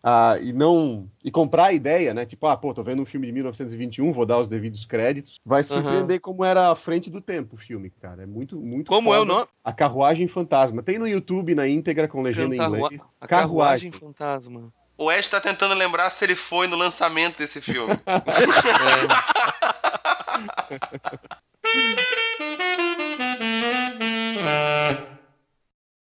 Ah, e não e comprar a ideia, né? Tipo, ah, pô, tô vendo um filme de mil novecentos e vinte e um, vou dar os devidos créditos. Vai surpreender uhum. como era à frente do tempo o filme, cara. É muito, muito Como foda. é o nome? A Carruagem Fantasma. Tem no YouTube, na íntegra, com legenda Cantarru... em inglês. A Carruagem, Carruagem Fantasma. O Ash tá tentando lembrar se ele foi no lançamento desse filme. É.